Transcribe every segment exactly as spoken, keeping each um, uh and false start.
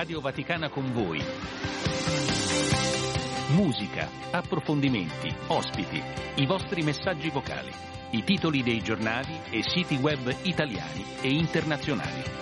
Radio Vaticana con voi. Musica, approfondimenti, ospiti, i vostri messaggi vocali, i titoli dei giornali e siti web italiani e internazionali.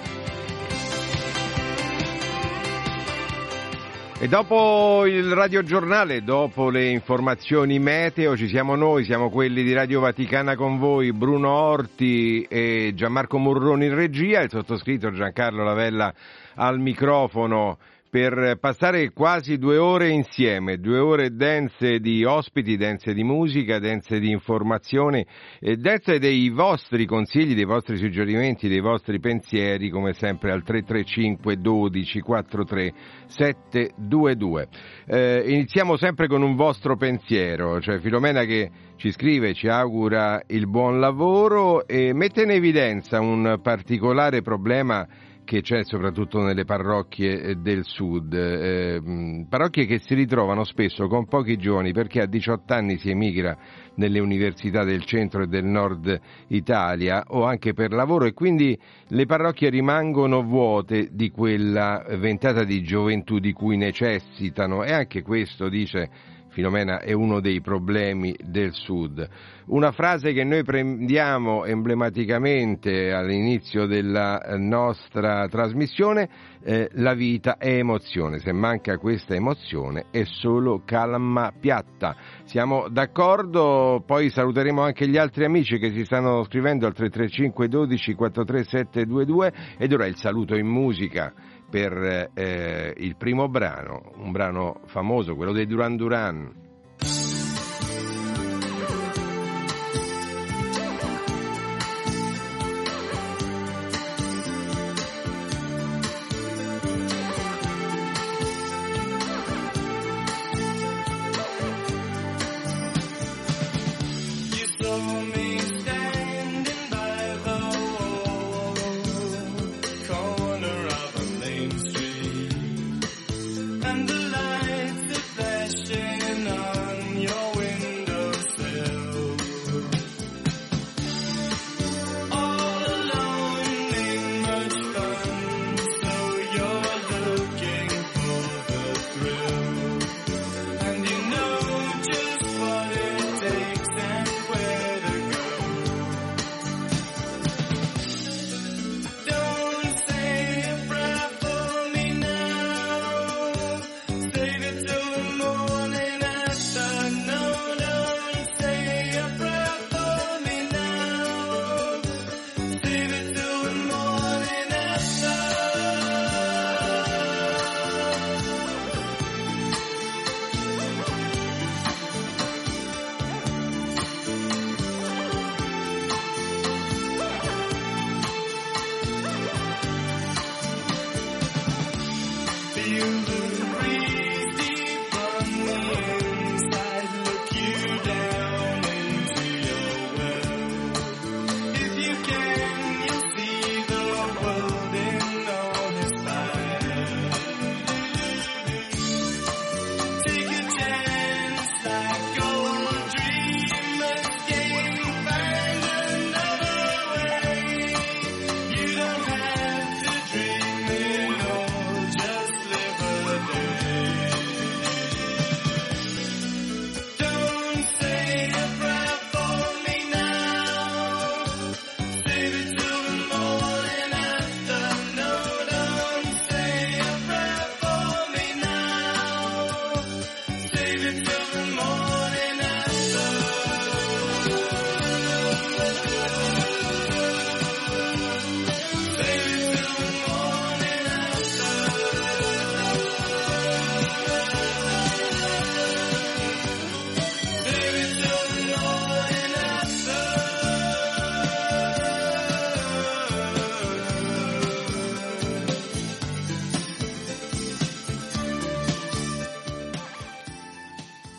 E dopo il radiogiornale, dopo le informazioni meteo, ci siamo noi, siamo quelli di Radio Vaticana con voi, Bruno Orti e Gianmarco Murroni in regia, il sottoscritto Giancarlo Lavella al microfono, per passare quasi due ore insieme, due ore dense di ospiti, dense di musica, dense di informazioni, e dense dei vostri consigli, dei vostri suggerimenti, dei vostri pensieri, come sempre al tre tre cinque dodici quarantatré settecentoventidue. Eh, iniziamo sempre con un vostro pensiero, cioè Filomena che ci scrive, ci augura il buon lavoro e mette in evidenza un particolare problema che c'è soprattutto nelle parrocchie del sud, eh, parrocchie che si ritrovano spesso con pochi giovani perché a diciotto anni si emigra nelle università del centro e del nord Italia o anche per lavoro, e quindi le parrocchie rimangono vuote di quella ventata di gioventù di cui necessitano, e anche questo, dice Filomena, è uno dei problemi del Sud. Una frase che noi prendiamo emblematicamente all'inizio della nostra trasmissione, eh, la vita è emozione, se manca questa emozione è solo calma piatta. Siamo d'accordo, poi saluteremo anche gli altri amici che si stanno scrivendo al tre tre cinque dodici quarantatré settecentoventidue ed ora il saluto in musica per eh, il primo brano, un brano famoso, quello dei Duran Duran.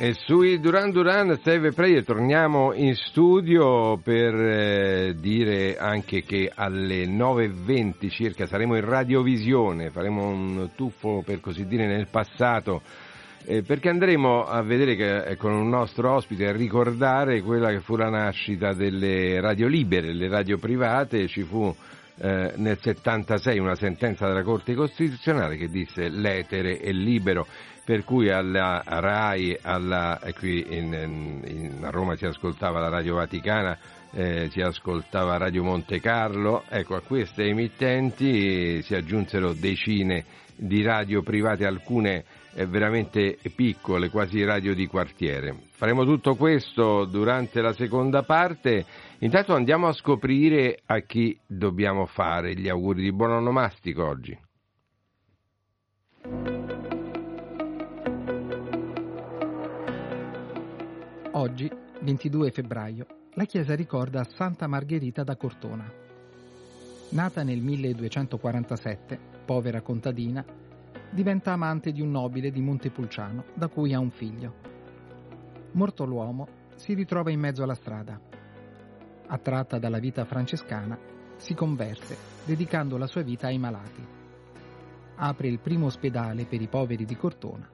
E sui Duran Duran, Save Prayer, torniamo in studio per eh, dire anche che alle nove e venti circa saremo in radiovisione, faremo un tuffo per così dire nel passato, eh, perché andremo a vedere che, eh, con un nostro ospite a ricordare quella che fu la nascita delle radio libere, le radio private. Ci fu eh, nel settantasei una sentenza della Corte Costituzionale che disse l'etere è libero, per cui alla RAI, alla, qui in, in, a Roma si ascoltava la Radio Vaticana, Eh, si ascoltava Radio Monte Carlo, ecco, a queste emittenti si aggiunsero decine di radio private, alcune eh, veramente piccole, quasi radio di quartiere. Faremo tutto questo durante la seconda parte. Intanto andiamo a scoprire a chi dobbiamo fare gli auguri di buon onomastico oggi. Oggi, ventidue febbraio, la Chiesa ricorda Santa Margherita da Cortona. Nata nel milleduecentoquarantasette, povera contadina, diventa amante di un nobile di Montepulciano, da cui ha un figlio. Morto l'uomo, si ritrova in mezzo alla strada. Attratta dalla vita francescana, si converte, dedicando la sua vita ai malati. Apre il primo ospedale per i poveri di Cortona.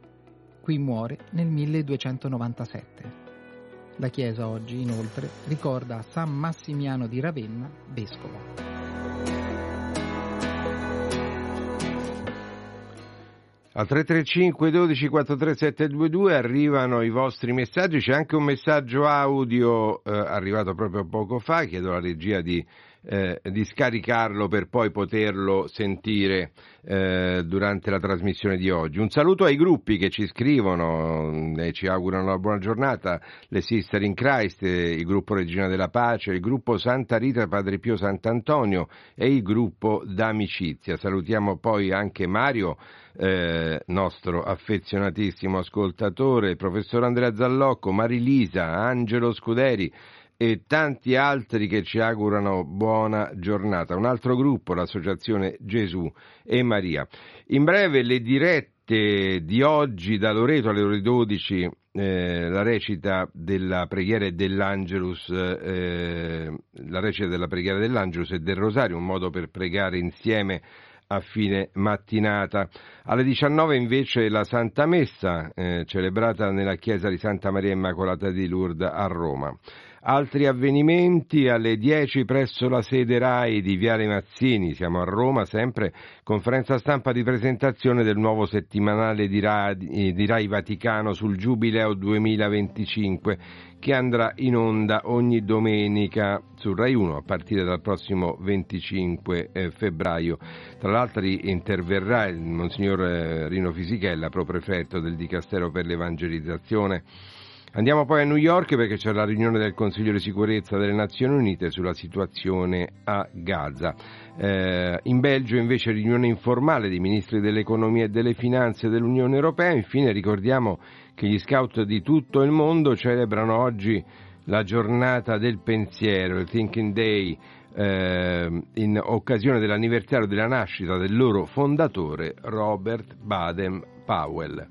Qui muore nel milleduecentonovantasette. La Chiesa oggi, inoltre, ricorda San Massimiano di Ravenna, vescovo. Al tre tre cinque dodici quarantatré settecentoventidue arrivano i vostri messaggi. C'è anche un messaggio audio eh, arrivato proprio poco fa. Chiedo alla regia di, eh, di scaricarlo per poi poterlo sentire eh, durante la trasmissione di oggi. Un saluto ai gruppi che ci scrivono e ci augurano una buona giornata: le Sister in Christ, il gruppo Regina della Pace, il gruppo Santa Rita Padre Pio Sant'Antonio e il gruppo d'amicizia. Salutiamo poi anche Mario, eh, nostro affezionatissimo ascoltatore, il professor Andrea Zallocco, Marilisa, Angelo Scuderi e tanti altri che ci augurano buona giornata. Un altro gruppo, l'associazione Gesù e Maria. In breve le dirette di oggi da Loreto alle ore dodici, eh, la recita della preghiera dell'Angelus, eh, la recita della preghiera dell'Angelus e del Rosario, un modo per pregare insieme a fine mattinata. Alle diciannove invece la Santa Messa, eh, celebrata nella chiesa di Santa Maria Immacolata di Lourdes a Roma. Altri avvenimenti: alle dieci presso la sede RAI di Viale Mazzini, siamo a Roma sempre, conferenza stampa di presentazione del nuovo settimanale di RAI, di RAI Vaticano sul Giubileo duemilaventicinque, che andrà in onda ogni domenica su RAI uno a partire dal prossimo venticinque febbraio. Tra l'altro interverrà il Monsignor Rino Fisichella, pro-prefetto del Dicastero per l'Evangelizzazione. Andiamo poi a New York perché c'è la riunione del Consiglio di Sicurezza delle Nazioni Unite sulla situazione a Gaza. Eh, in Belgio invece riunione informale dei ministri dell'economia e delle finanze dell'Unione Europea. Infine ricordiamo che gli scout di tutto il mondo celebrano oggi la giornata del pensiero, il Thinking Day, eh, in occasione dell'anniversario della nascita del loro fondatore Robert Baden-Powell.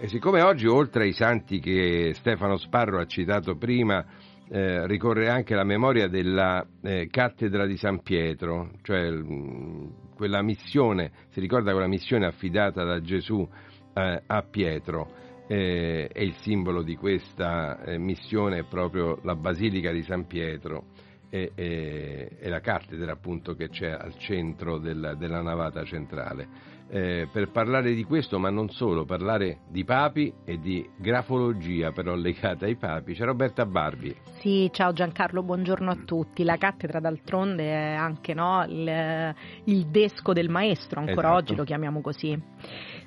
E siccome oggi, oltre ai santi che Stefano Sparro ha citato prima, eh, ricorre anche la memoria della eh, cattedra di San Pietro, cioè mh, quella missione, si ricorda quella missione affidata da Gesù eh, a Pietro, eh, e il simbolo di questa eh, missione è proprio la Basilica di San Pietro e, e, e la cattedra appunto che c'è al centro del, della navata centrale. Eh, per parlare di questo, ma non solo, parlare di papi e di grafologia però legata ai papi, c'è Roberta Barbi. Sì, ciao Giancarlo, buongiorno a tutti. La cattedra d'altronde è anche, no, il, il desco del maestro, ancora esatto. Oggi lo chiamiamo così.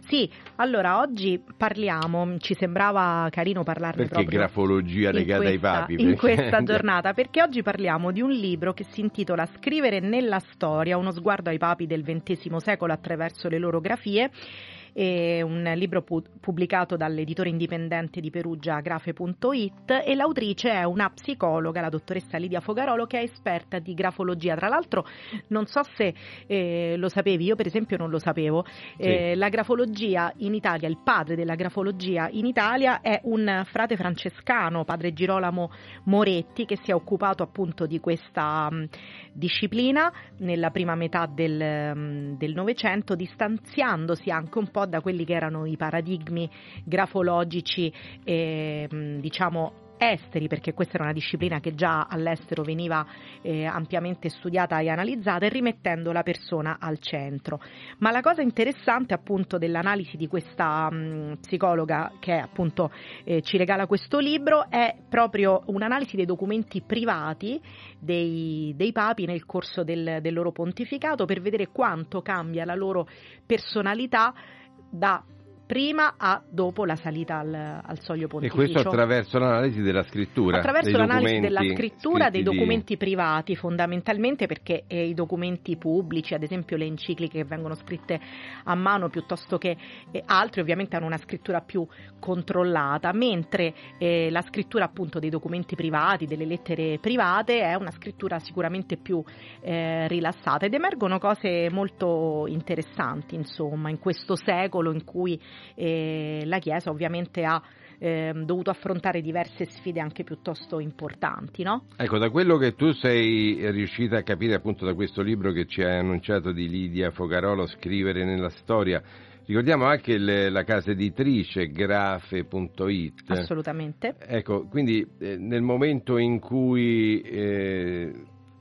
Sì, allora oggi parliamo, ci sembrava carino parlarne perché proprio grafologia legata questa, ai papi perché... in questa giornata, perché oggi parliamo di un libro che si intitola Scrivere nella storia, uno sguardo ai papi del ventesimo secolo attraverso le loro grafie. È un libro pu- pubblicato dall'editore indipendente di Perugia, grafe punto it, e l'autrice è una psicologa, la dottoressa Lidia Fogarolo, che è esperta di grafologia. Tra l'altro, non so se eh, lo sapevi, io per esempio non lo sapevo, sì. eh, la grafologia in Italia, il padre della grafologia in Italia è un frate francescano, padre Girolamo Moretti, che si è occupato appunto di questa mh, disciplina nella prima metà del Novecento, distanziandosi anche un po' da quelli che erano i paradigmi grafologici, eh, diciamo esteri, perché questa era una disciplina che già all'estero veniva eh, ampiamente studiata e analizzata, e rimettendo la persona al centro. Ma la cosa interessante appunto dell'analisi di questa mh, psicologa che appunto eh, ci regala questo libro è proprio un'analisi dei documenti privati dei, dei papi nel corso del, del loro pontificato, per vedere quanto cambia la loro personalità da prima a dopo la salita al, al soglio pontificio. E questo attraverso l'analisi della scrittura, attraverso l'analisi della scrittura dei documenti di... privati, fondamentalmente, perché eh, i documenti pubblici, ad esempio le encicliche che vengono scritte a mano piuttosto che eh, altri, ovviamente hanno una scrittura più controllata, mentre eh, la scrittura appunto dei documenti privati, delle lettere private, è una scrittura sicuramente più eh, rilassata, ed emergono cose molto interessanti, insomma, in questo secolo in cui e la Chiesa ovviamente ha eh, dovuto affrontare diverse sfide anche piuttosto importanti, no? Ecco, da quello che tu sei riuscita a capire appunto da questo libro che ci hai annunciato di Lidia Focarolo, Scrivere nella storia, ricordiamo anche il, la casa editrice grafe punto it. Assolutamente. Ecco, quindi eh, nel momento in cui eh,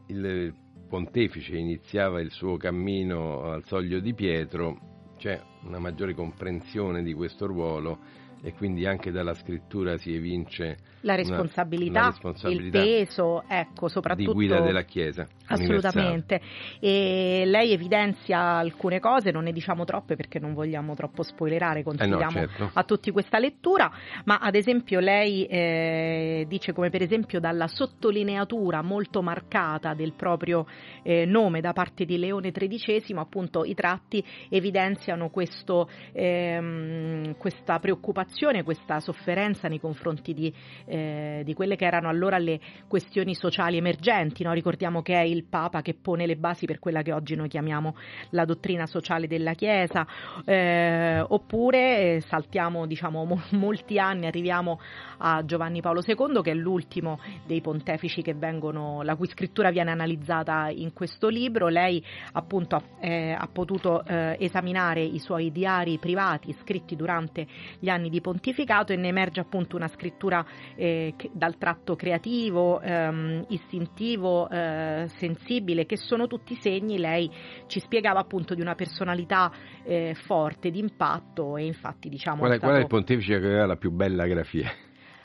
il pontefice iniziava il suo cammino al soglio di Pietro, c'è una maggiore comprensione di questo ruolo, e quindi anche dalla scrittura si evince la responsabilità, una, una responsabilità il peso, ecco, soprattutto di guida della Chiesa. Assolutamente. E lei evidenzia alcune cose, non ne diciamo troppe perché non vogliamo troppo spoilerare, consigliamo eh no, certo. a tutti questa lettura, ma ad esempio lei eh, dice come per esempio dalla sottolineatura molto marcata del proprio eh, nome da parte di Leone tredicesimo, appunto i tratti evidenziano questo, eh, questa preoccupazione, questa sofferenza nei confronti di, eh, di quelle che erano allora le questioni sociali emergenti, no? Ricordiamo che è il Papa che pone le basi per quella che oggi noi chiamiamo la dottrina sociale della Chiesa, eh, oppure eh, saltiamo diciamo mo- molti anni, arriviamo a Giovanni Paolo secondo, che è l'ultimo dei pontefici che vengono, la cui scrittura viene analizzata in questo libro. Lei appunto eh, ha potuto eh, esaminare i suoi diari privati scritti durante gli anni di pontificato, e ne emerge appunto una scrittura eh, dal tratto creativo, ehm, istintivo, eh, sensibile, che sono tutti segni, lei ci spiegava appunto, di una personalità eh, forte, di impatto. E infatti diciamo qual è, è stato... qual è il pontefice che aveva la più bella grafia?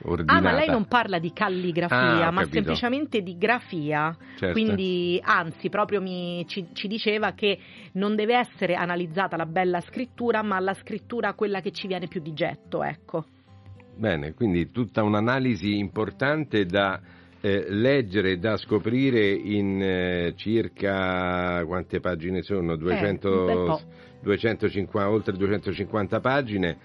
Ordinata. Ah, ma lei non parla di calligrafia, ah, ma semplicemente di grafia, certo. Quindi anzi proprio mi, ci, ci diceva che non deve essere analizzata la bella scrittura, ma la scrittura quella che ci viene più di getto, ecco. Bene, quindi tutta un'analisi importante da eh, leggere, da scoprire in eh, circa, quante pagine sono? duecento, eh, duecentocinquanta, oltre duecentocinquanta pagine.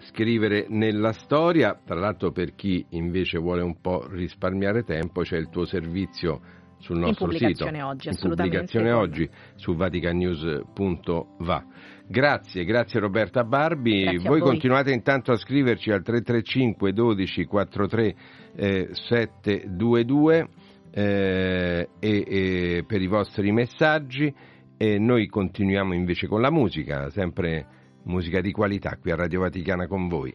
Scrivere nella storia, tra l'altro per chi invece vuole un po' risparmiare tempo c'è il tuo servizio sul nostro in pubblicazione sito, oggi, in pubblicazione oggi su vatican news punto va. Grazie, grazie Roberta Barbi, grazie voi, voi continuate intanto a scriverci al tre tre cinque dodici quarantatré settecentoventidue eh, e, e per i vostri messaggi, e noi continuiamo invece con la musica, sempre musica di qualità qui a Radio Vaticana con voi.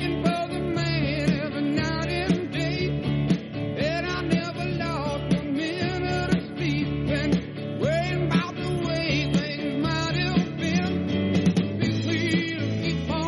Keep on.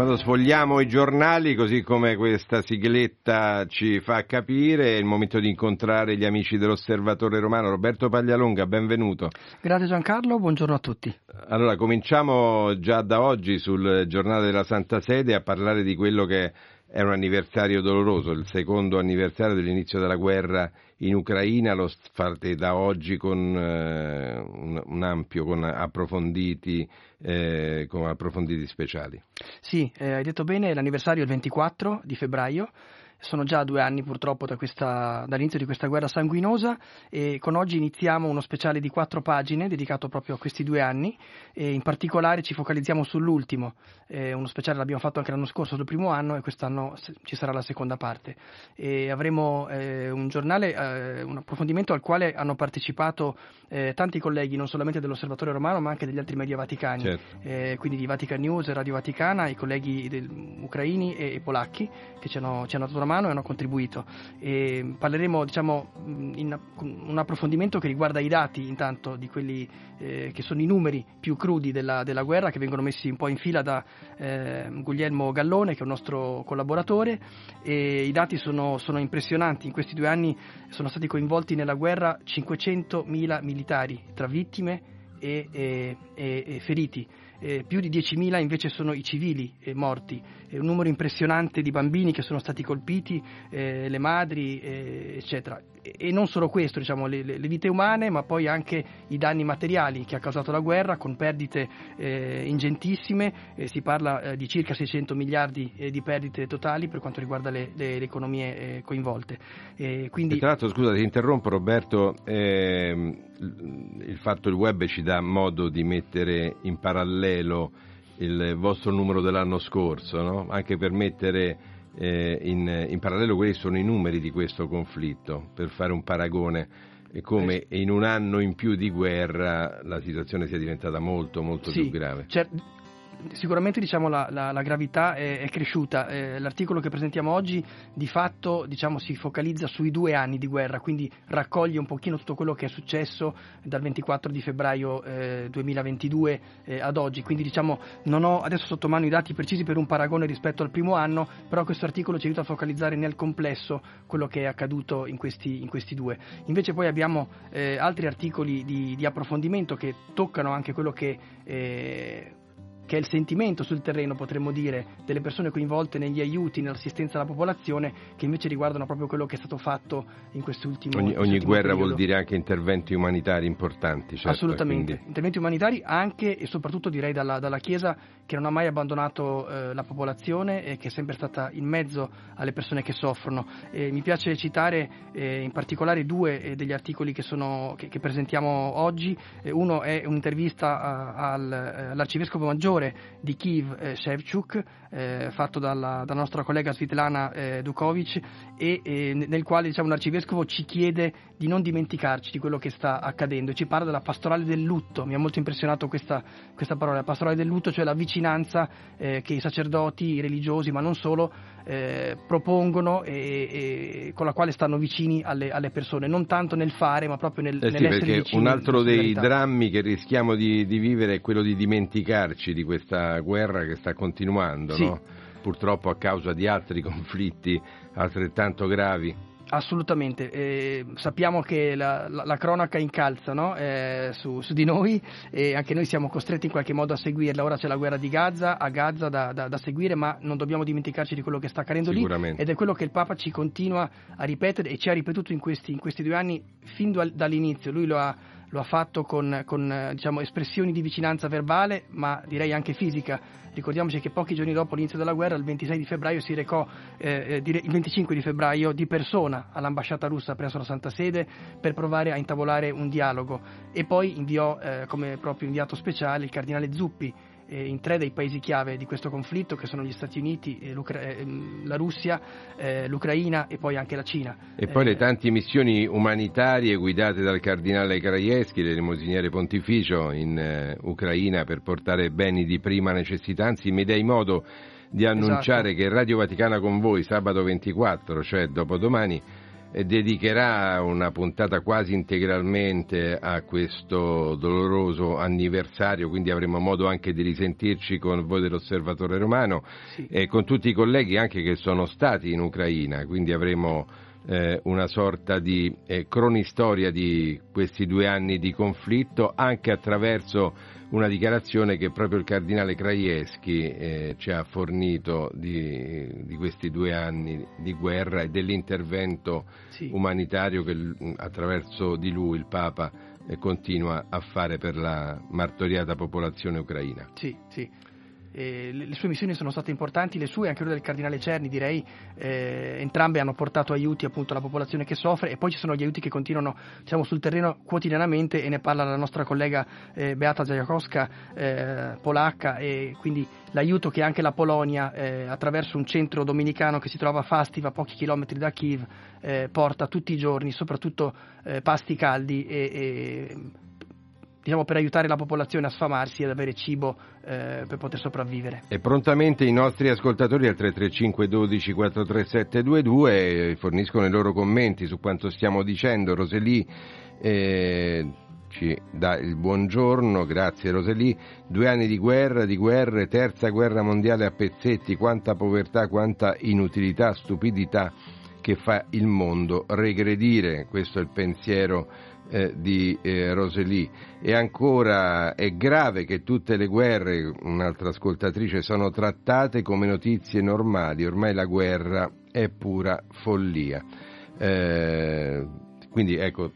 Quando sfogliamo i giornali, così come questa sigletta ci fa capire, è il momento di incontrare gli amici dell'Osservatore Romano. Roberto Paglialonga, benvenuto. Grazie Giancarlo, buongiorno a tutti. Allora, cominciamo già da oggi sul giornale della Santa Sede a parlare di quello che è un anniversario doloroso, il secondo anniversario dell'inizio della guerra in Ucraina. Lo fate da oggi con eh, un, un ampio, con approfonditi, eh, con approfonditi speciali. Sì, eh, hai detto bene, l'anniversario è il ventiquattro di febbraio. Sono già due anni purtroppo da questa, dall'inizio di questa guerra sanguinosa, e con oggi iniziamo uno speciale di quattro pagine dedicato proprio a questi due anni, e in particolare ci focalizziamo sull'ultimo. Eh, uno speciale l'abbiamo fatto anche l'anno scorso sul primo anno, e quest'anno ci sarà la seconda parte. E avremo eh, un giornale, eh, un approfondimento al quale hanno partecipato eh, tanti colleghi, non solamente dell'Osservatore Romano ma anche degli altri media vaticani, certo. eh, quindi di Vatican News, Radio Vaticana, i colleghi del, ucraini e, e polacchi che ci hanno, ci hanno dato mano e hanno contribuito. E parleremo, diciamo, in un approfondimento che riguarda i dati, intanto, di quelli eh, che sono i numeri più crudi della, della guerra, che vengono messi un po' in fila da eh, Guglielmo Gallone, che è un nostro collaboratore, e i dati sono, sono impressionanti. In questi due anni sono stati coinvolti nella guerra cinquecentomila militari tra vittime e, e, e, e feriti. Eh, più di diecimila invece sono i civili eh, morti, eh, un numero impressionante di bambini che sono stati colpiti, eh, le madri, eh, eccetera. E, e non solo questo, diciamo, le, le vite umane, ma poi anche i danni materiali che ha causato la guerra, con perdite eh, ingentissime. Eh, si parla eh, di circa seicento miliardi eh, di perdite totali per quanto riguarda le, le, le economie eh, coinvolte. Eh, quindi... Tra l'altro, scusa, ti interrompo Roberto, eh, il fatto il web ci dà modo di mettere in parallelo il vostro numero dell'anno scorso, no? Anche per mettere eh, in, in parallelo quelli sono i numeri di questo conflitto, per fare un paragone, e come in un anno in più di guerra la situazione sia diventata molto molto sì, più grave. Certo. Sicuramente, diciamo, la, la, la gravità è, è cresciuta. Eh, l'articolo che presentiamo oggi di fatto, diciamo, si focalizza sui due anni di guerra, quindi raccoglie un pochino tutto quello che è successo dal ventiquattro di febbraio eh, duemilaventidue eh, ad oggi. Quindi, diciamo, non ho adesso sotto mano i dati precisi per un paragone rispetto al primo anno, però questo articolo ci aiuta a focalizzare nel complesso quello che è accaduto in questi, in questi due. Invece poi abbiamo eh, altri articoli di, di approfondimento che toccano anche quello che eh, che è il sentimento sul terreno, potremmo dire, delle persone coinvolte negli aiuti, nell'assistenza alla popolazione, che invece riguardano proprio quello che è stato fatto in quest'ultimo Ogni, ogni guerra periodo. Vuol dire anche interventi umanitari importanti. Certo, assolutamente, quindi... interventi umanitari anche e soprattutto, direi, dalla, dalla Chiesa, che non ha mai abbandonato eh, la popolazione e che è sempre stata in mezzo alle persone che soffrono. Eh, mi piace citare eh, in particolare due eh, degli articoli che, sono, che, che presentiamo oggi. Eh, uno è un'intervista a, al, all'arcivescovo maggiore di Kiev, eh, Shevchuk, eh, fatto dalla, dalla nostra collega Svitlana eh, Dukovic, e eh, nel quale, diciamo, l'arcivescovo ci chiede di non dimenticarci di quello che sta accadendo, e ci parla della pastorale del lutto. Mi ha molto impressionato questa, questa parola, la pastorale del lutto, cioè la vicinanza eh, che i sacerdoti, i religiosi, ma non solo, eh, propongono e, e con la quale stanno vicini alle, alle persone, non tanto nel fare ma proprio nel, eh sì, nell'essere vicini. Un altro dei drammi che rischiamo di, di vivere è quello di dimenticarci di questa guerra che sta continuando, sì. No? Purtroppo a causa di altri conflitti altrettanto gravi. Assolutamente, eh, sappiamo che la, la, la cronaca incalza, no? eh, su, su di noi, e anche noi siamo costretti in qualche modo a seguirla. Ora c'è la guerra di Gaza, a Gaza da, da, da seguire, ma non dobbiamo dimenticarci di quello che sta accadendo lì, ed è quello che il Papa ci continua a ripetere e ci ha ripetuto in questi, in questi due anni fin dall'inizio. Lui lo ha Lo ha fatto con, con diciamo, espressioni di vicinanza verbale, ma direi anche fisica. Ricordiamoci che pochi giorni dopo l'inizio della guerra, il ventisei di febbraio, si recò, eh, il venticinque di febbraio, di persona all'ambasciata russa presso la Santa Sede per provare a intavolare un dialogo, e poi inviò eh, come proprio inviato speciale il cardinale Zuppi in tre dei paesi chiave di questo conflitto, che sono gli Stati Uniti, la Russia, l'Ucraina e poi anche la Cina. E poi le tante missioni umanitarie guidate dal cardinale Krajewski, l'elemosiniere pontificio, in Ucraina per portare beni di prima necessità. Anzi, mi dai modo di annunciare, esatto, che Radio Vaticana con voi sabato ventiquattro, cioè dopodomani, dedicherà una puntata quasi integralmente a questo doloroso anniversario, quindi avremo modo anche di risentirci con voi dell'Osservatore Romano, sì, e con tutti i colleghi anche che sono stati in Ucraina, quindi avremo eh, una sorta di eh, cronistoria di questi due anni di conflitto, anche attraverso una dichiarazione che proprio il cardinale Krajewski eh, ci ha fornito di, di questi due anni di guerra e dell'intervento, sì, umanitario che attraverso di lui il Papa eh, continua a fare per la martoriata popolazione ucraina. Sì, sì. Eh, le sue missioni sono state importanti, le sue e anche quelle del cardinale Cerni, direi, eh, entrambe hanno portato aiuti appunto alla popolazione che soffre, e poi ci sono gli aiuti che continuano, diciamo, sul terreno quotidianamente, e ne parla la nostra collega eh, Beata Zajakowska, eh, polacca, e quindi l'aiuto che anche la Polonia eh, attraverso un centro dominicano che si trova a Fastiv, a pochi chilometri da Kiev, eh, porta tutti i giorni, soprattutto eh, pasti caldi e, e diciamo per aiutare la popolazione a sfamarsi e ad avere cibo eh, per poter sopravvivere. E prontamente i nostri ascoltatori al tre tre cinque uno due quattro tre sette due due forniscono i loro commenti su quanto stiamo dicendo. Roselì eh, ci dà il buongiorno, grazie Roselì. Due anni di guerra, di guerre, terza guerra mondiale a pezzetti, quanta povertà, quanta inutilità, stupidità che fa il mondo regredire, questo è il pensiero Eh, di eh, Roselì. E ancora, è grave che tutte le guerre, un'altra ascoltatrice, sono trattate come notizie normali, ormai la guerra è pura follia. Eh, quindi ecco,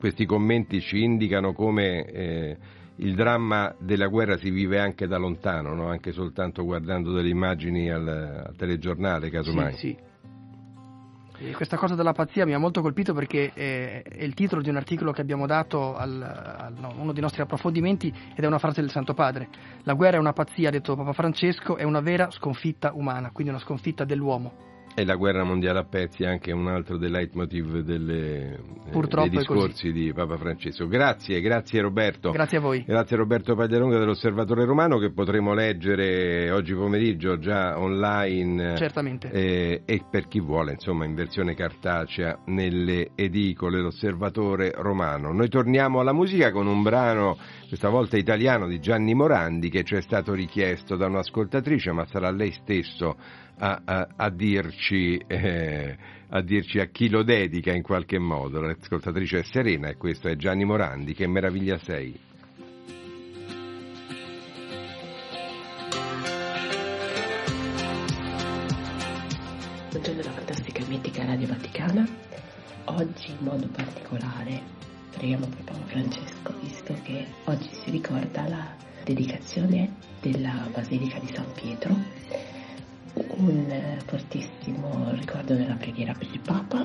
questi commenti ci indicano come eh, il dramma della guerra si vive anche da lontano, no? Anche soltanto guardando delle immagini al, al telegiornale, casomai. Sì, sì. Questa cosa della pazzia mi ha molto colpito, perché è il titolo di un articolo che abbiamo dato al, al, no, uno dei nostri approfondimenti, ed è una frase del Santo Padre. La guerra è una pazzia, ha detto Papa Francesco, è una vera sconfitta umana, quindi una sconfitta dell'uomo. E la guerra mondiale a pezzi è anche un altro dei leitmotiv delle, dei discorsi di Papa Francesco. Grazie, grazie Roberto. Grazie a voi. Grazie a Roberto Paglialonga dell'Osservatore Romano, che potremo leggere oggi pomeriggio già online. Certamente. Eh, e per chi vuole, insomma, in versione cartacea nelle edicole l'Osservatore Romano. Noi torniamo alla musica con un brano, questa volta italiano, di Gianni Morandi, che ci è stato richiesto da un'ascoltatrice, ma sarà lei stesso A, a, a, dirci, eh, a dirci a chi lo dedica in qualche modo. L'ascoltatrice è Serena e questo è Gianni Morandi, Che meraviglia sei. Buongiorno alla fantastica mitica Radio Vaticana. Oggi in modo particolare preghiamo per Papa Francesco, visto che oggi si ricorda la dedicazione della Basilica di San Pietro. Un fortissimo ricordo della preghiera per il Papa,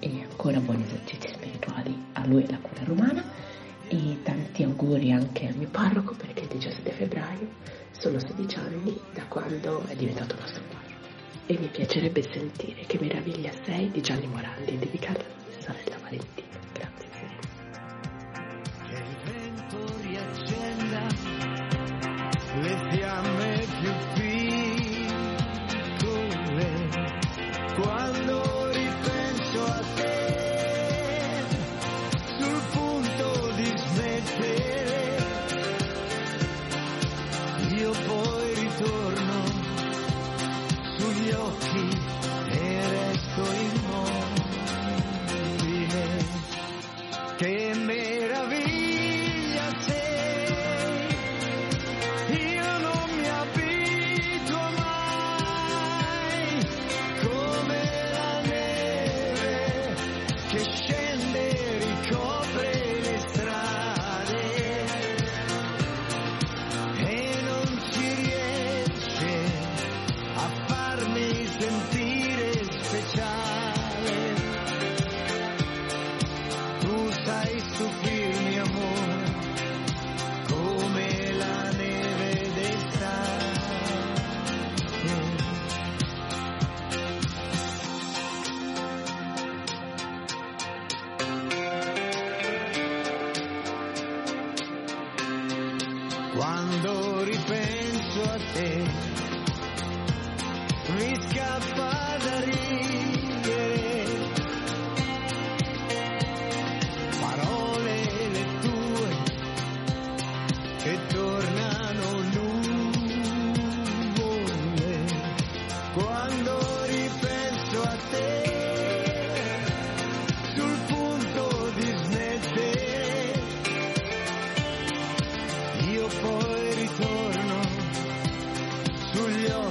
e ancora buoni esercizi spirituali a lui e alla Cura Romana, e tanti auguri anche al mio parroco, perché il diciassette febbraio sono sedici anni da quando è diventato nostro parroco, e mi piacerebbe sentire Che meraviglia sei di Gianni Morandi, dedicata a sorella Valentina. Grazie. Che il vento riaccenda le fiamme più quando ripenso a te, sul punto di smettere, io poi ritorno sugli occhi e resto immobile. Che meraviglia sei, io non mi abituo mai, come mi scappa da ridere,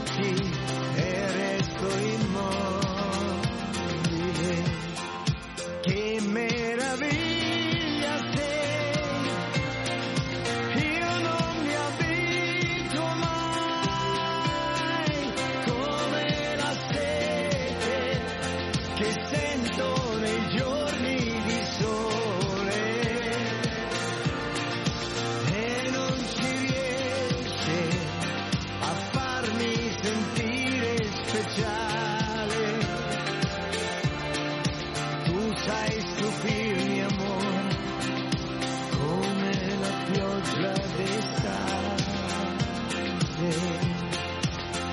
baci e resto immobile. Che meraviglia se io non mi abituo mai, come la sete che sento nei giorni di sole e non ci riesce a farmi sentire speciale. Tu sai stupirmi, amore, come la pioggia d'estate,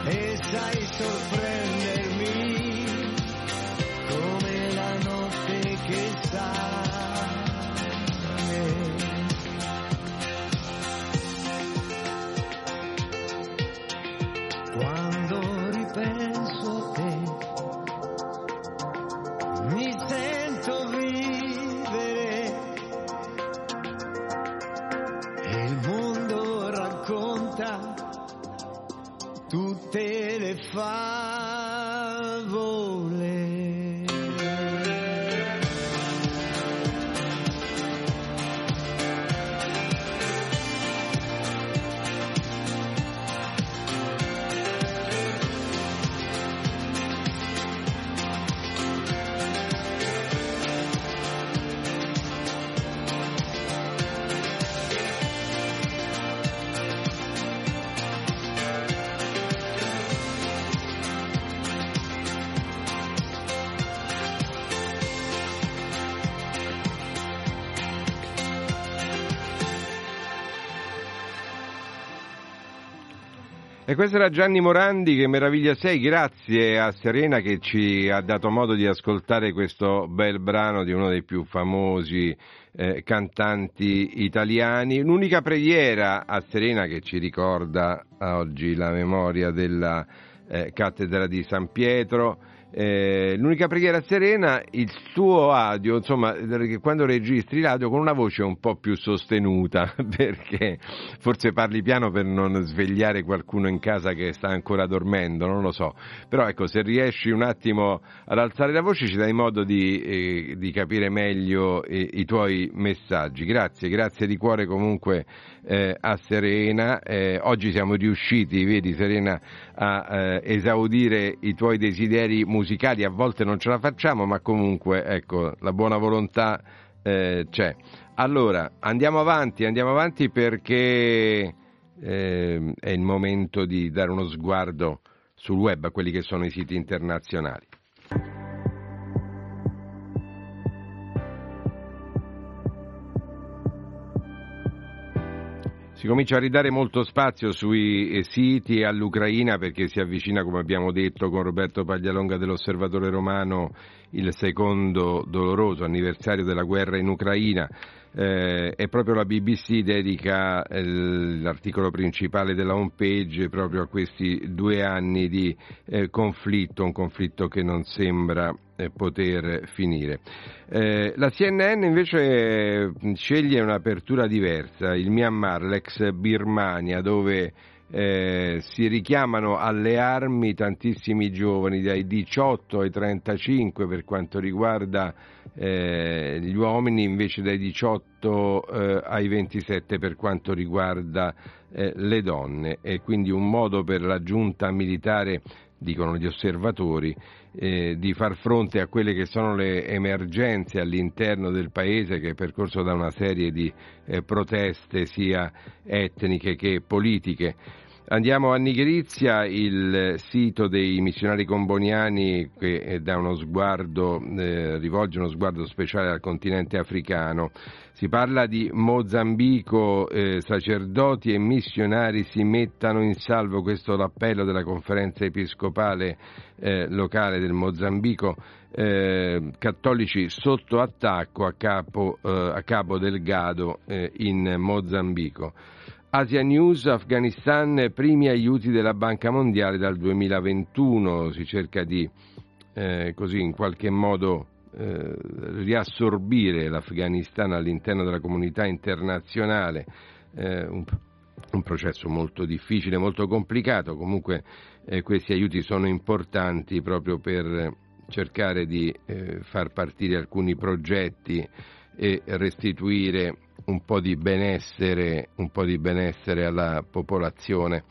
e sai sorprendermi come la notte che sale. Quando ripenso a te, mi sento vivere. Il mondo racconta tutte le favole. E questo era Gianni Morandi, Che meraviglia sei, grazie a Serena che ci ha dato modo di ascoltare questo bel brano di uno dei più famosi eh, cantanti italiani. L'unica preghiera a Serena che ci ricorda oggi la memoria della eh, cattedra di San Pietro. Eh, l'unica preghiera serena, il suo audio, insomma, quando registri l'audio con una voce un po' più sostenuta, perché forse parli piano per non svegliare qualcuno in casa che sta ancora dormendo, non lo so, però ecco, se riesci un attimo ad alzare la voce ci dai modo di, eh, di capire meglio eh, i tuoi messaggi. Grazie, grazie di cuore comunque eh, a Serena. Eh, oggi siamo riusciti, vedi Serena, a eh, esaudire i tuoi desideri musicali. Musicali a volte non ce la facciamo, ma comunque ecco, la buona volontà eh, c'è. Allora andiamo avanti, andiamo avanti perché eh, è il momento di dare uno sguardo sul web a quelli che sono i siti internazionali. Si comincia a ridare molto spazio sui siti all'Ucraina perché si avvicina, come abbiamo detto con Roberto Paglialonga dell'Osservatore Romano, il secondo doloroso anniversario della guerra in Ucraina. Eh, e proprio la B B C dedica eh, l'articolo principale della home page proprio a questi due anni di eh, conflitto, un conflitto che non sembra eh, poter finire. Eh, la C N N invece eh, sceglie un'apertura diversa, il Myanmar, l'ex Birmania, dove Eh, si richiamano alle armi tantissimi giovani dai diciotto ai trentacinque per quanto riguarda eh, gli uomini, invece dai diciotto eh, ai ventisette per quanto riguarda eh, le donne, e quindi un modo per la giunta militare, dicono gli osservatori, eh, di far fronte a quelle che sono le emergenze all'interno del paese, che è percorso da una serie di eh, proteste sia etniche che politiche. Andiamo a Nigrizia, il sito dei missionari comboniani che dà uno sguardo, eh, rivolge uno sguardo speciale al continente africano. Si parla di Mozambico, eh, sacerdoti e missionari si mettano in salvo, questo è l'appello della conferenza episcopale eh, locale del Mozambico, eh, cattolici sotto attacco a capo, eh, a Cabo Delgado eh, in Mozambico. Asia News, Afghanistan, primi aiuti della Banca Mondiale dal duemilaventuno, si cerca di eh, così in qualche modo eh, riassorbire l'Afghanistan all'interno della comunità internazionale, eh, un, un processo molto difficile, molto complicato. Comunque eh, questi aiuti sono importanti proprio per cercare di eh, far partire alcuni progetti e restituire un po' di benessere, un po' di benessere alla popolazione.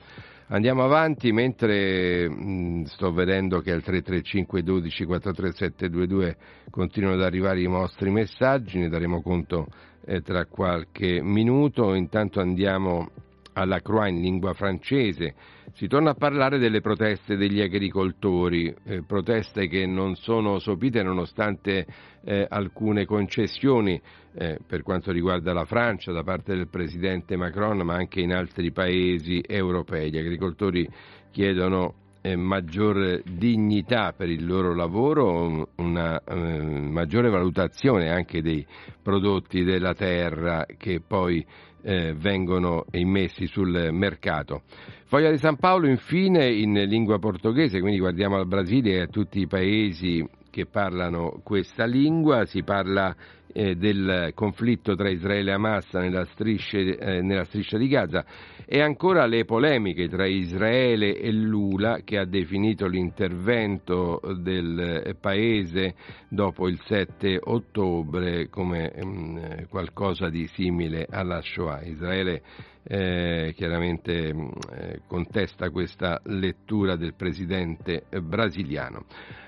Andiamo avanti, mentre mh, sto vedendo che al tre tre cinque uno due quattro tre sette due due continuano ad arrivare i vostri messaggi, ne daremo conto eh, tra qualche minuto. Intanto andiamo alla Croix in lingua francese. Si torna a parlare delle proteste degli agricoltori, eh, proteste che non sono sopite nonostante eh, alcune concessioni eh, per quanto riguarda la Francia da parte del presidente Macron, ma anche in altri paesi europei. Gli agricoltori chiedono eh, maggior dignità per il loro lavoro, una eh, maggiore valutazione anche dei prodotti della terra che poi Eh, vengono immessi sul mercato. Foglia di San Paolo infine in lingua portoghese, quindi guardiamo al Brasile e a tutti i paesi che parlano questa lingua. Si parla eh, del conflitto tra Israele e Hamas nella striscia, eh, nella striscia di Gaza, e ancora le polemiche tra Israele e Lula, che ha definito l'intervento del paese dopo il sette ottobre come mh, qualcosa di simile alla Shoah. Israele eh, chiaramente mh, contesta questa lettura del presidente brasiliano.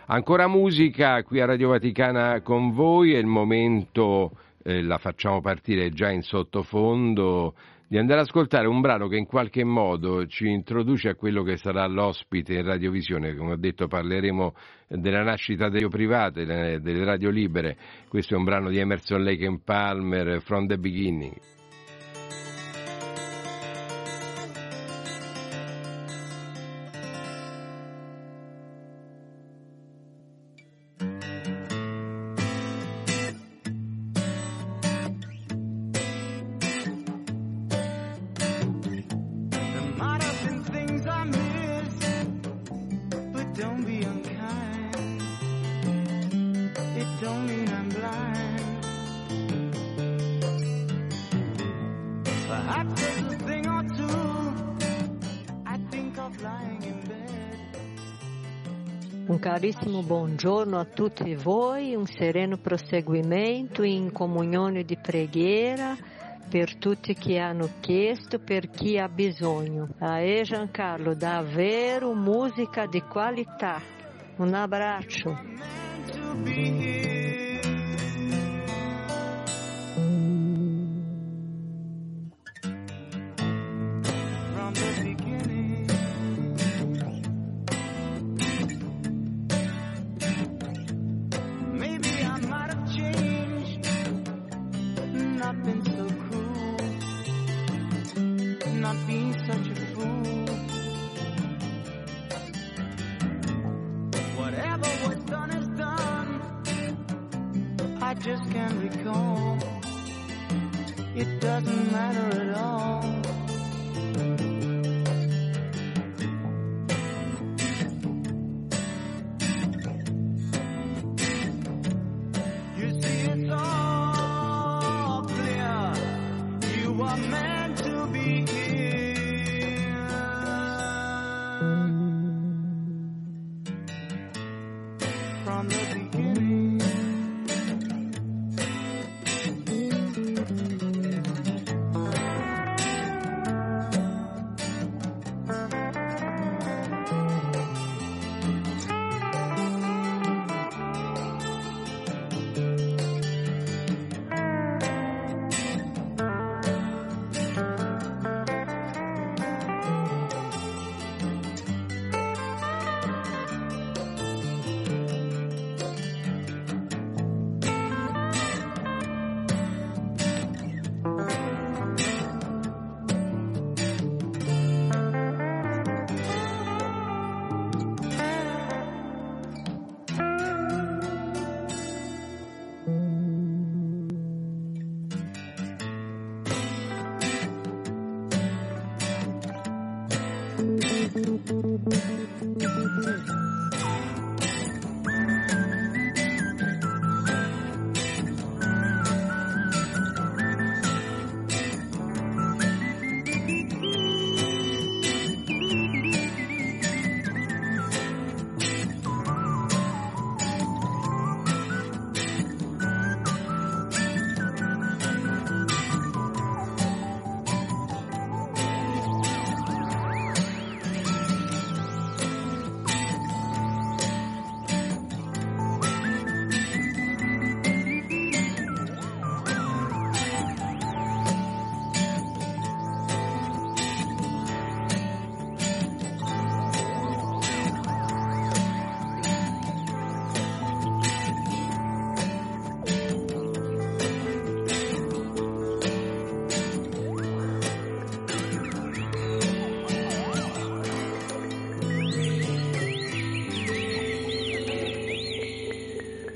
Ancora musica qui a Radio Vaticana con voi, è il momento, eh, la facciamo partire già in sottofondo, di andare ad ascoltare un brano che in qualche modo ci introduce a quello che sarà l'ospite in radiovisione. Come ho detto, parleremo della nascita delle radio private, delle radio libere. Questo è un brano di Emerson, Lake and Palmer, From the Beginning. Un carissimo buongiorno a tutti voi, un sereno proseguimento in comunione di preghiera per tutti che hanno chiesto, per chi ha bisogno. Ae Giancarlo, davvero musica di qualità. Un abbraccio.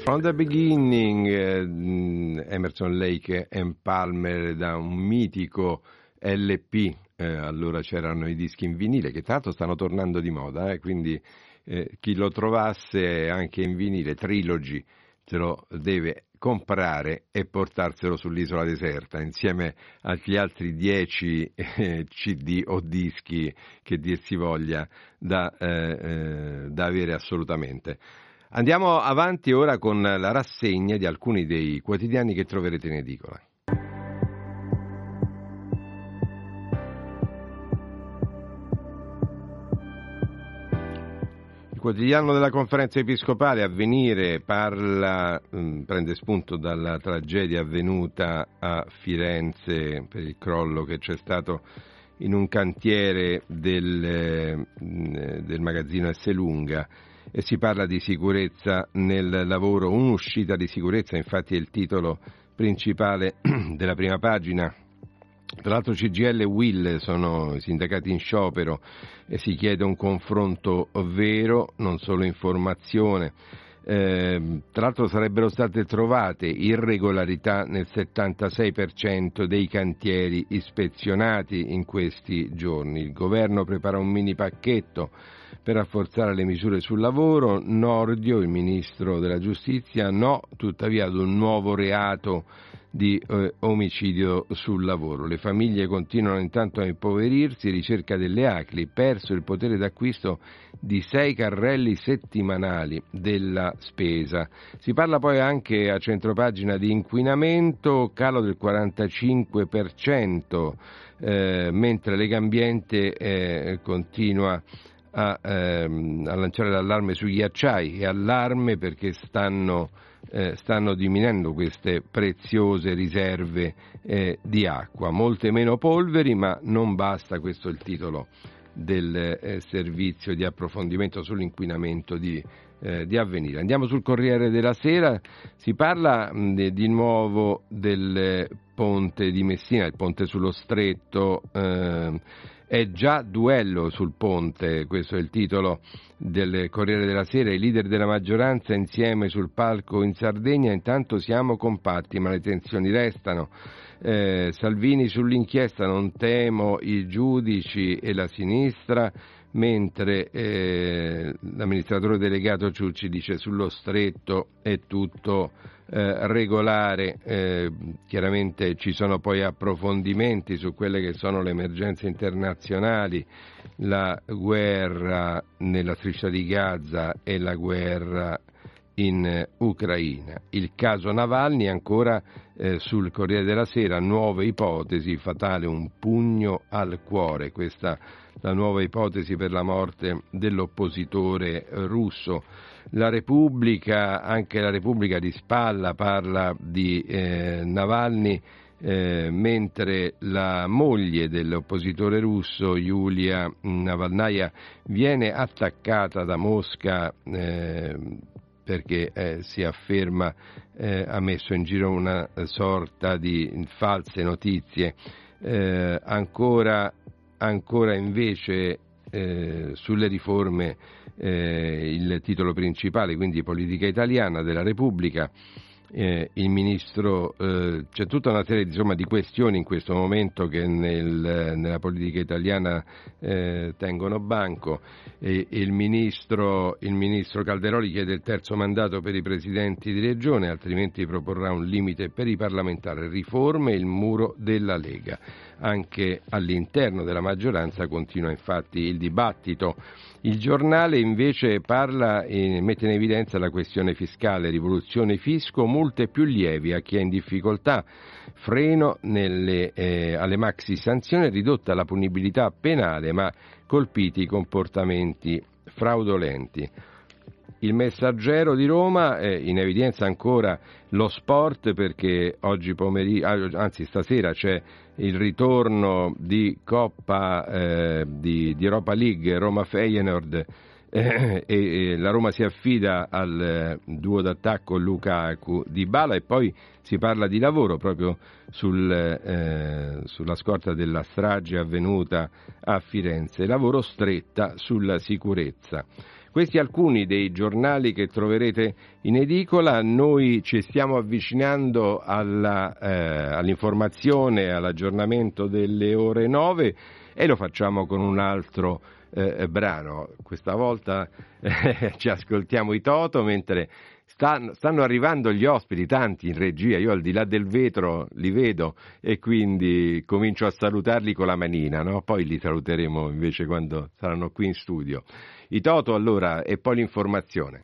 From the Beginning, Emerson, Lake and Palmer, da un mitico L P, eh, allora c'erano i dischi in vinile, che tra l'altro stanno tornando di moda, eh, quindi eh, chi lo trovasse anche in vinile, Trilogy, se lo deve comprare e portarselo sull'isola deserta insieme agli altri dieci eh, C D o dischi che dir si voglia da, eh, eh, da avere assolutamente. Andiamo avanti ora con la rassegna di alcuni dei quotidiani che troverete in edicola. Il quotidiano della Conferenza Episcopale, Avvenire, parla, prende spunto dalla tragedia avvenuta a Firenze per il crollo che c'è stato in un cantiere del, del magazzino Esselunga, e si parla di sicurezza nel lavoro, un'uscita di sicurezza, infatti è il titolo principale della prima pagina. Tra l'altro C G I L e U I L sono i sindacati in sciopero e si chiede un confronto vero, non solo informazione. Eh, tra l'altro sarebbero state trovate irregolarità nel settantasei per cento dei cantieri ispezionati in questi giorni. Il governo prepara un mini pacchetto per rafforzare le misure sul lavoro. Nordio, il ministro della giustizia, no tuttavia ad un nuovo reato di eh, omicidio sul lavoro. Le famiglie continuano intanto a impoverirsi, ricerca delle A C L I, perso il potere d'acquisto di sei carrelli settimanali della spesa. Si parla poi anche a centropagina di inquinamento, calo del quarantacinque per cento, eh, mentre Legambiente eh, continua a, ehm, a lanciare l'allarme sugli acciai, e allarme perché stanno Eh, stanno diminuendo queste preziose riserve eh, di acqua, molte meno polveri, ma non basta, questo è il titolo del eh, servizio di approfondimento sull'inquinamento di, eh, di Avvenire. Andiamo sul Corriere della Sera, si parla mh, di nuovo del ponte di Messina, il ponte sullo stretto, eh, è già duello sul ponte, questo è il titolo del Corriere della Sera, i leader della maggioranza insieme sul palco in Sardegna, intanto siamo compatti ma le tensioni restano, eh, Salvini sull'inchiesta, non temo i giudici e la sinistra, mentre eh, l'amministratore delegato Ciucci dice sullo stretto è tutto eh, regolare, eh, chiaramente ci sono poi approfondimenti su quelle che sono le emergenze internazionali, la guerra nella striscia di Gaza e la guerra in Ucraina. Il caso Navalny ancora eh, sul Corriere della Sera, nuove ipotesi, fatale un pugno al cuore, questa la nuova ipotesi per la morte dell'oppositore russo. La Repubblica, anche la Repubblica di spalla parla di eh, Navalny, eh, mentre la moglie dell'oppositore russo Yulia Navalnaya viene attaccata da Mosca eh, perché eh, si afferma eh, ha messo in giro una sorta di false notizie. Eh, ancora, ancora invece eh, sulle riforme eh, il titolo principale, quindi politica italiana della Repubblica, eh, il ministro, eh, c'è tutta una serie insomma, di questioni in questo momento che nel, nella politica italiana eh, tengono banco, e, e il, ministro, il ministro Calderoli chiede il terzo mandato per i presidenti di regione, altrimenti proporrà un limite per i parlamentari, riforme, il muro della Lega. Anche all'interno della maggioranza continua infatti il dibattito. Il Giornale invece parla e mette in evidenza la questione fiscale, rivoluzione fisco, multe più lievi a chi è in difficoltà, freno nelle, eh, alle maxi sanzioni, ridotta la punibilità penale ma colpiti i comportamenti fraudolenti. Il Messaggero di Roma, eh, in evidenza ancora lo sport, perché oggi pomeriggio, anzi stasera c'è il ritorno di Coppa eh, di, di Europa League, Roma-Feyenoord, eh, e, e la Roma si affida al eh, duo d'attacco Lukaku-Dybala, e poi si parla di lavoro proprio sul, eh, sulla scorta della strage avvenuta a Firenze, lavoro stretta sulla sicurezza. Questi alcuni dei giornali che troverete in edicola. Noi ci stiamo avvicinando alla, eh, all'informazione, all'aggiornamento delle ore nove e lo facciamo con un altro eh, brano. Questa volta eh, ci ascoltiamo i Toto, mentre stanno, stanno arrivando gli ospiti, tanti in regia, io al di là del vetro li vedo e quindi comincio a salutarli con la manina, no? Poi li saluteremo invece quando saranno qui in studio. I Toto allora e poi l'informazione.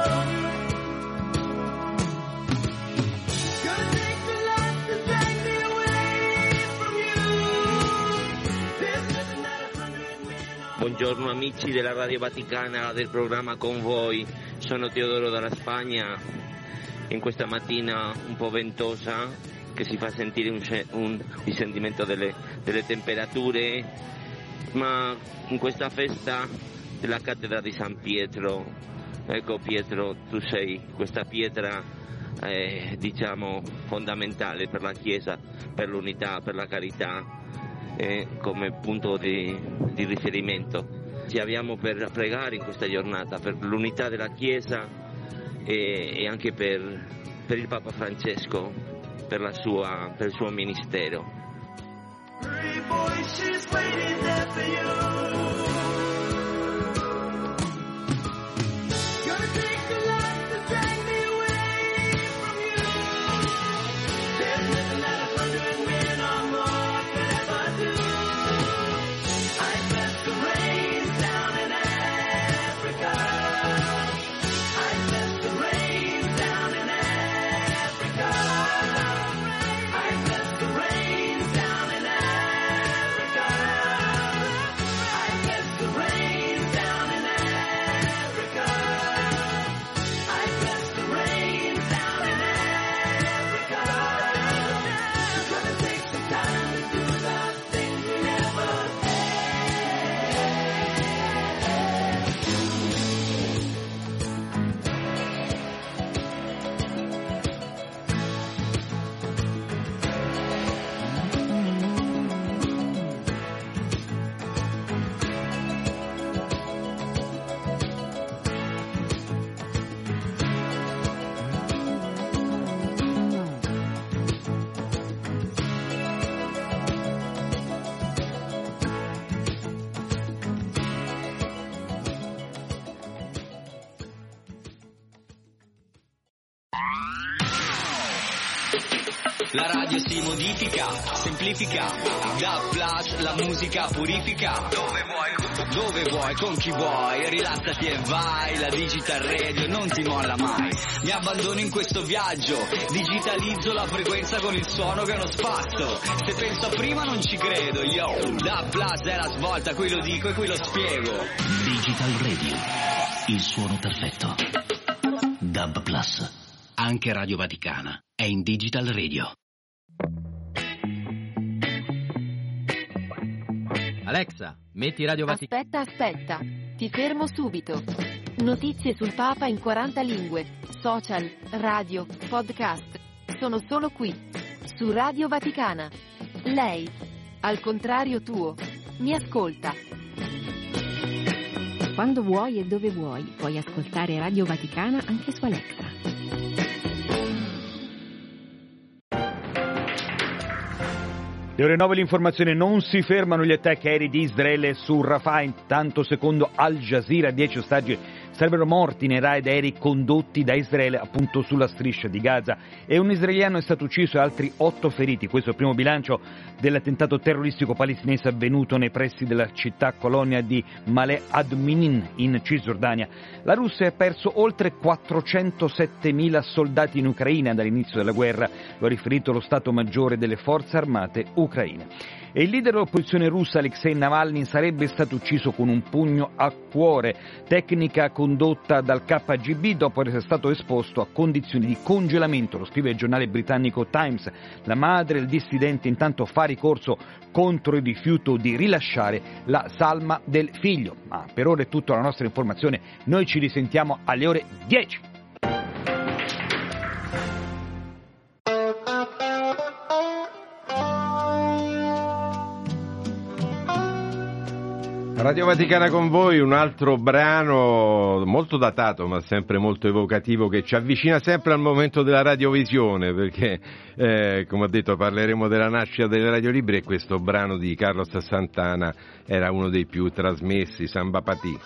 Buongiorno amici della Radio Vaticana, del programma Con Voi, sono Teodoro dalla Spagna, in questa mattina un po' ventosa che si fa sentire un, un discendimento delle, delle temperature, ma in questa festa della cattedra di San Pietro, ecco Pietro, tu sei questa pietra eh, diciamo fondamentale per la Chiesa, per l'unità, per la carità. Eh, come punto di, di riferimento ci abbiamo per pregare in questa giornata per l'unità della Chiesa e, e anche per, per il Papa Francesco, per, la sua, per il suo ministero. la radio si modifica, semplifica, da Flash la musica purifica, dove vuoi, dove vuoi, con chi vuoi, rilassati e vai, la Digital Radio non ti molla mai, mi abbandono in questo viaggio, digitalizzo la frequenza con il suono che è uno spazio, se penso a prima non ci credo, yo, da Flash è la svolta, qui lo dico e qui lo spiego. Digital Radio, il suono perfetto, Dub Plus. Anche Radio Vaticana è in Digital Radio. Alexa, metti Radio Vaticana. Aspetta, aspetta, ti fermo subito. Notizie sul Papa in quaranta lingue, social, radio, podcast. Sono solo qui, su Radio Vaticana. Lei, al contrario tuo, mi ascolta. Quando vuoi e dove vuoi, puoi ascoltare Radio Vaticana anche su Alexa. Le ore nove, l'informazione, non si fermano gli attacchi aerei di Israele su Rafah, intanto secondo Al Jazeera dieci ostaggi sarebbero morti nei raid aerei condotti da Israele appunto sulla striscia di Gaza e un israeliano è stato ucciso e altri otto feriti. Questo è il primo bilancio dell'attentato terroristico palestinese avvenuto nei pressi della città colonia di Male Aduminin in Cisgiordania. La Russia ha perso oltre quattrocentosettemila soldati in Ucraina dall'inizio della guerra, lo ha riferito lo Stato Maggiore delle Forze Armate ucraine. E il leader dell'opposizione russa Alexei Navalny sarebbe stato ucciso con un pugno a cuore, tecnica condotta dal K G B dopo essere stato esposto a condizioni di congelamento, lo scrive il giornale britannico Times. La madre del dissidente intanto fa ricorso contro il rifiuto di rilasciare la salma del figlio. Ma per ora è tutto, la nostra informazione, noi ci risentiamo alle ore dieci. Radio Vaticana con voi, un altro brano molto datato ma sempre molto evocativo che ci avvicina sempre al momento della radiovisione perché, eh, come ho detto, parleremo della nascita delle radiolibre e questo brano di Carlos Santana era uno dei più trasmessi, Samba Patì.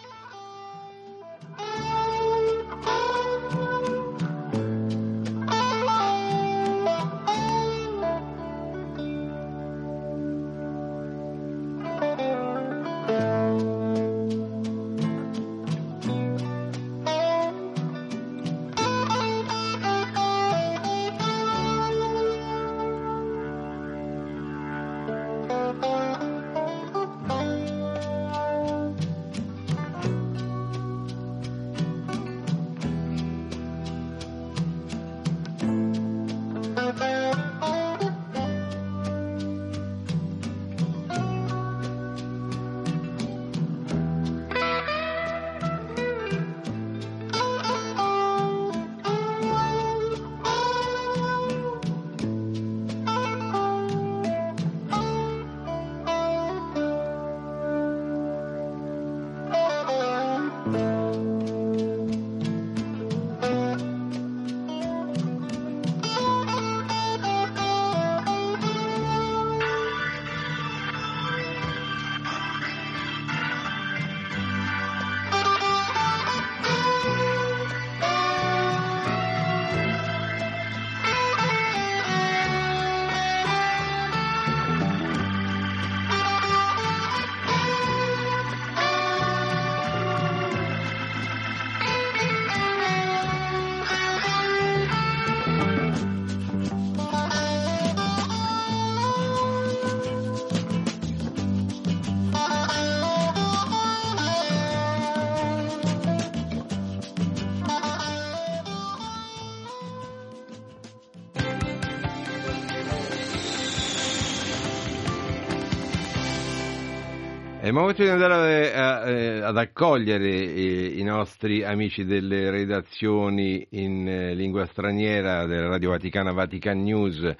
È il momento di andare a, a, ad accogliere i, i nostri amici delle redazioni in eh, lingua straniera della Radio Vaticana, Vatican News.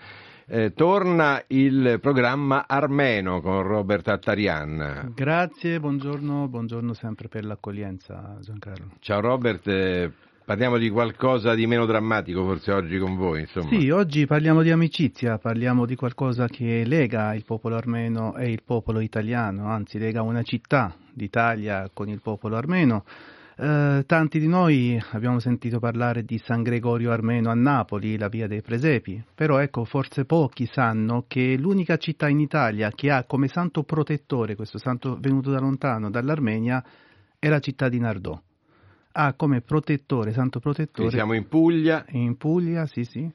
Eh, torna il programma armeno con Robert Attarian. Grazie, buongiorno, buongiorno sempre per l'accoglienza, Giancarlo. Ciao Robert. Eh, Parliamo di qualcosa di meno drammatico forse oggi con voi, insomma. Sì, oggi parliamo di amicizia, parliamo di qualcosa che lega il popolo armeno e il popolo italiano, anzi lega una città d'Italia con il popolo armeno. Eh, tanti di noi abbiamo sentito parlare di San Gregorio Armeno a Napoli, la via dei Presepi, però ecco, forse pochi sanno che l'unica città in Italia che ha come santo protettore questo santo venuto da lontano, dall'Armenia, è la città di Nardò. Ha come protettore, santo protettore... Quindi siamo in Puglia. In Puglia, sì, sì.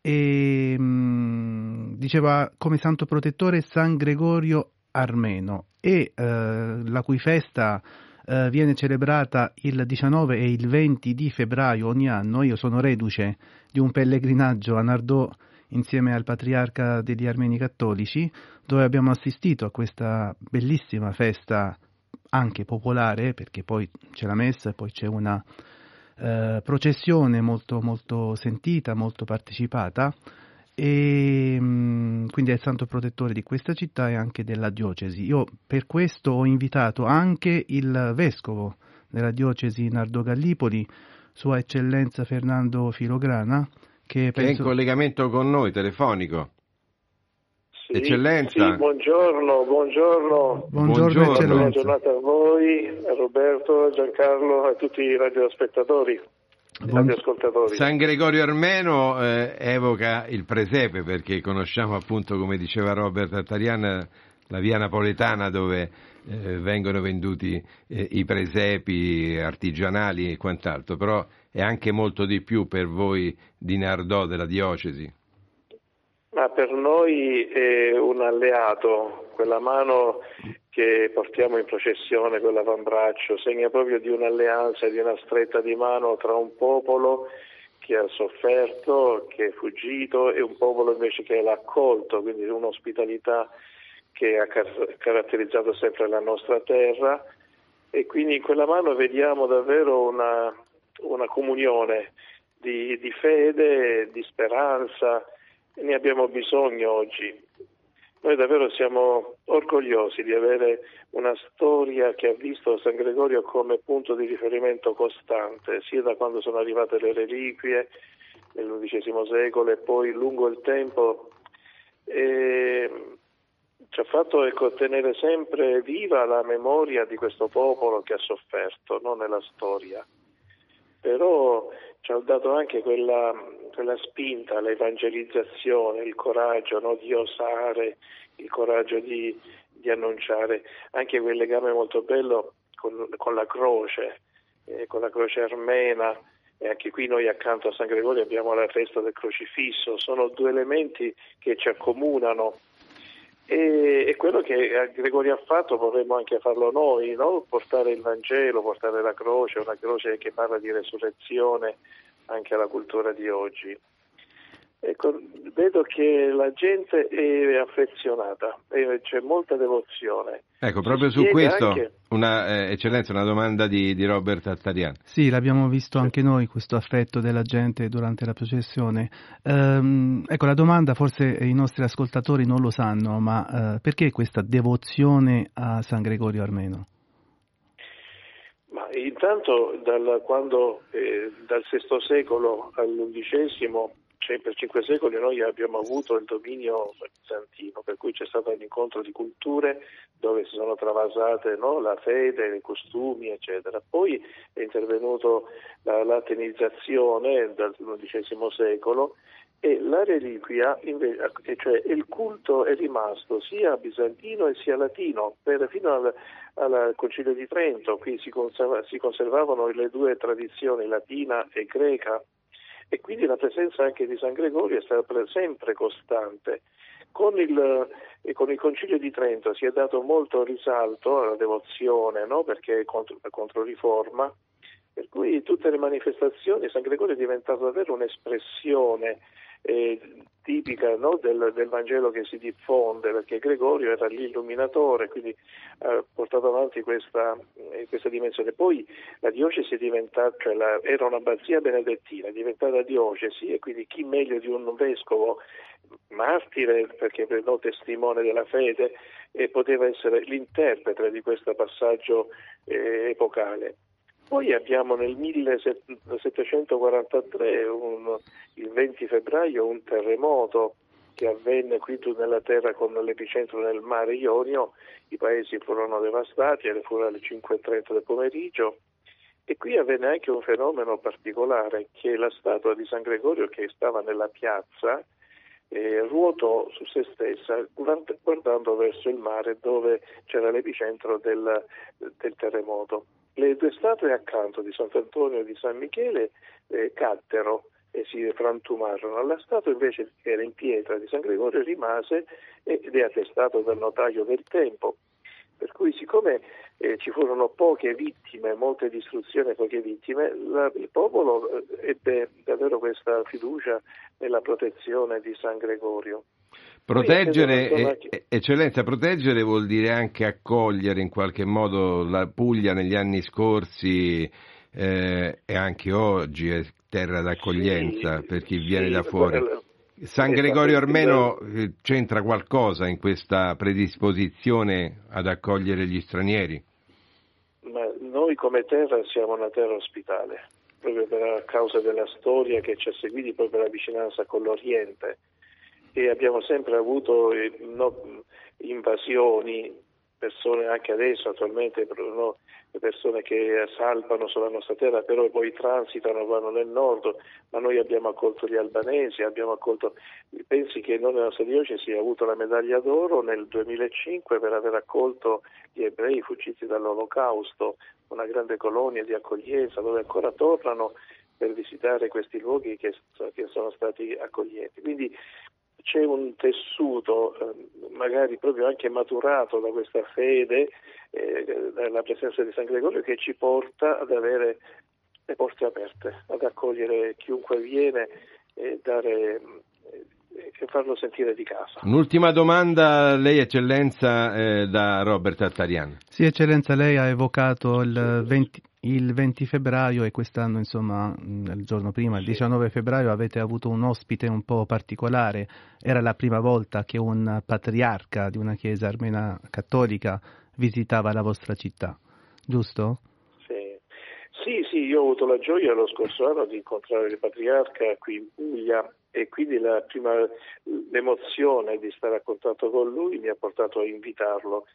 E mh, diceva come santo protettore San Gregorio Armeno, e eh, la cui festa eh, viene celebrata il diciannove e il venti di febbraio ogni anno. Io sono reduce di un pellegrinaggio a Nardò insieme al patriarca degli armeni cattolici, dove abbiamo assistito a questa bellissima festa anche popolare, perché poi c'è la messa e poi c'è una eh, processione molto molto sentita, molto partecipata, e mh, quindi è il santo protettore di questa città e anche della diocesi. Io per questo ho invitato anche il vescovo della diocesi Nardò Gallipoli, Sua Eccellenza Fernando Filograna, che, penso... che è in collegamento con noi telefonico. Eccellenza. Sì, buongiorno, buongiorno, buongiorno, buongiorno. Buona giornata a voi, a Roberto, a Giancarlo, a tutti i radiospettatori, Buon... radioascoltatori. San Gregorio Armeno eh, evoca il presepe, perché conosciamo appunto, come diceva Robert Attarian, la via napoletana dove eh, vengono venduti eh, i presepi artigianali e quant'altro, però è anche molto di più per voi di Nardò, della diocesi. Ma per noi è un alleato, quella mano che portiamo in processione, quell'avambraccio, segna proprio di un'alleanza, di una stretta di mano tra un popolo che ha sofferto, che è fuggito, e un popolo invece che l'ha accolto, quindi un'ospitalità che ha car- caratterizzato sempre la nostra terra, e quindi in quella mano vediamo davvero una, una comunione di, di fede, di speranza. Ne abbiamo bisogno oggi. Noi davvero siamo orgogliosi di avere una storia che ha visto San Gregorio come punto di riferimento costante, sia da quando sono arrivate le reliquie nell'undicesimo secolo e poi lungo il tempo, e ci ha fatto ecco, tenere sempre viva la memoria di questo popolo che ha sofferto, no? Nella storia. Però ci ha dato anche quella, quella spinta, l'evangelizzazione, il coraggio, no, di osare, il coraggio di, di annunciare, anche quel legame molto bello con, con la croce, eh, con la croce armena, e anche qui noi accanto a San Gregorio abbiamo la festa del crocifisso, sono due elementi che ci accomunano. E, e quello che Gregorio ha fatto vorremmo anche farlo noi, no? Portare il Vangelo, portare la croce, una croce che parla di resurrezione anche alla cultura di oggi. Ecco, vedo che la gente è affezionata, c'è molta devozione. Ecco, proprio su questo, anche... una eh, eccellenza, una domanda di, di Robert Attarian. Sì, l'abbiamo visto anche noi, questo affetto della gente durante la processione. Ehm, ecco, la domanda, forse i nostri ascoltatori non lo sanno, ma eh, perché questa devozione a San Gregorio Armeno? Ma intanto, dal, quando, eh, dal sesto secolo all'undicesimo, cioè per cinque secoli noi abbiamo avuto il dominio bizantino, per cui c'è stato un incontro di culture dove si sono travasate, no, la fede, i costumi, eccetera. Poi è intervenuto la latinizzazione dall'undicesimo secolo, e la reliquia, invece, cioè il culto, è rimasto sia bizantino e sia latino, per, fino al, al Concilio di Trento, qui si, conserva, si conservavano le due tradizioni, latina e greca. E quindi la presenza anche di San Gregorio è stata sempre costante. Con il, con il Concilio di Trento si è dato molto risalto alla devozione, no? Perché è contro, contro riforma, per cui tutte le manifestazioni San Gregorio è diventato davvero un'espressione eh, tipica, no? del, del Vangelo che si diffonde, perché Gregorio era l'illuminatore, quindi ha eh, portato avanti questa, eh, questa dimensione. Poi la diocesi è diventata, cioè la, era un'abbazia benedettina, è diventata diocesi, e quindi chi meglio di un vescovo martire, perché per noi testimone della fede, e eh, poteva essere l'interprete di questo passaggio eh, epocale. Poi abbiamo nel millesettecentoquarantatré, un, il venti febbraio, un terremoto che avvenne qui nella terra con l'epicentro nel mare Ionio. I paesi furono devastati, furono alle cinque e trenta del pomeriggio, E qui avvenne anche un fenomeno particolare, che la statua di San Gregorio, che stava nella piazza, eh, ruotò su se stessa guardando verso il mare, dove c'era l'epicentro del, del terremoto. Le due statue accanto di Sant'Antonio e di San Michele eh, caddero e si frantumarono. La statua invece, che era in pietra, di San Gregorio rimase ed è attestato dal notaio del tempo. Per cui, siccome eh, ci furono poche vittime, molte distruzioni, poche vittime, la, il popolo ebbe davvero questa fiducia nella protezione di San Gregorio. Proteggere, Quindi, eh, eccellenza, proteggere vuol dire anche accogliere in qualche modo. La Puglia negli anni scorsi eh, e anche oggi è terra d'accoglienza, sì, per chi viene sì, da fuori. Quella... San Gregorio Armeno c'entra qualcosa in questa predisposizione ad accogliere gli stranieri? Ma noi come terra siamo una terra ospitale, proprio per la causa della storia che ci ha seguiti, proprio per la vicinanza con l'Oriente, e abbiamo sempre avuto no, invasioni, persone anche adesso attualmente, no, persone che salpano sulla nostra terra, però poi transitano, vanno nel nord, ma noi abbiamo accolto gli albanesi, abbiamo accolto, pensi che noi nella nostra diocesi ha avuto la medaglia d'oro nel duemilacinque per aver accolto gli ebrei fuggiti dall'olocausto, una grande colonia di accoglienza dove ancora tornano per visitare questi luoghi che, che sono stati accoglienti. Quindi c'è un tessuto, magari proprio anche maturato da questa fede, eh, dalla presenza di San Gregorio, che ci porta ad avere le porte aperte, ad accogliere chiunque viene e dare, e farlo sentire di casa. Un'ultima domanda, lei Eccellenza, eh, da Robert Attarian. Sì, Eccellenza, lei ha evocato il venti Il venti febbraio, e quest'anno, insomma, il giorno prima, il diciannove febbraio, avete avuto un ospite un po' particolare. Era la prima volta che un patriarca di una chiesa armena cattolica visitava la vostra città, giusto? Sì, sì, sì, io ho avuto la gioia lo scorso anno di incontrare il patriarca qui in Puglia, e quindi la prima, l'emozione di stare a contatto con lui mi ha portato a invitarlo,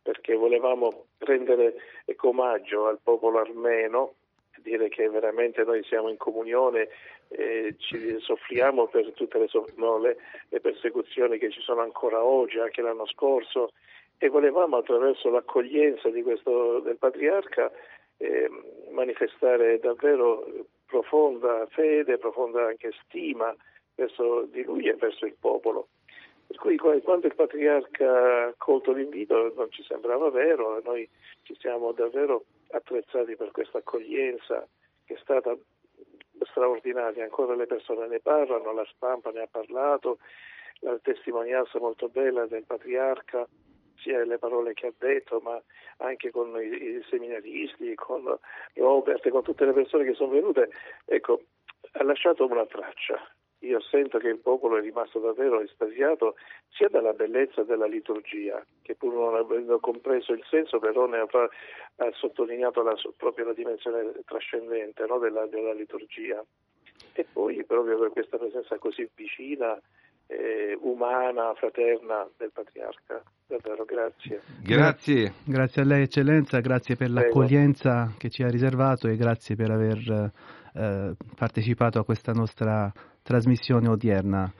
perché volevamo rendere omaggio al popolo armeno, dire che veramente noi siamo in comunione e ci soffriamo per tutte le, so- no, le, le persecuzioni che ci sono ancora oggi, anche l'anno scorso, e volevamo attraverso l'accoglienza di questo, del patriarca, eh, manifestare davvero profonda fede, profonda anche stima verso di lui e verso il popolo. Per cui quando il patriarca ha accolto l'invito, non ci sembrava vero, noi ci siamo davvero attrezzati per questa accoglienza che è stata straordinaria, ancora le persone ne parlano, la stampa ne ha parlato, la testimonianza molto bella del patriarca, sia le parole che ha detto, ma anche con i seminaristi, con Robert, con tutte le persone che sono venute, ecco, ha lasciato una traccia. Io sento che il popolo è rimasto davvero estasiato sia dalla bellezza della liturgia, che pur non avendo compreso il senso, però ne avrà, ha sottolineato la, proprio la dimensione trascendente, no, della, della liturgia. E poi proprio per questa presenza così vicina, eh, umana, fraterna del patriarca. Davvero, grazie. Grazie. Grazie a lei, Eccellenza, grazie per l'accoglienza che ci ha riservato e grazie per aver eh, partecipato a questa nostra trasmissione odierna.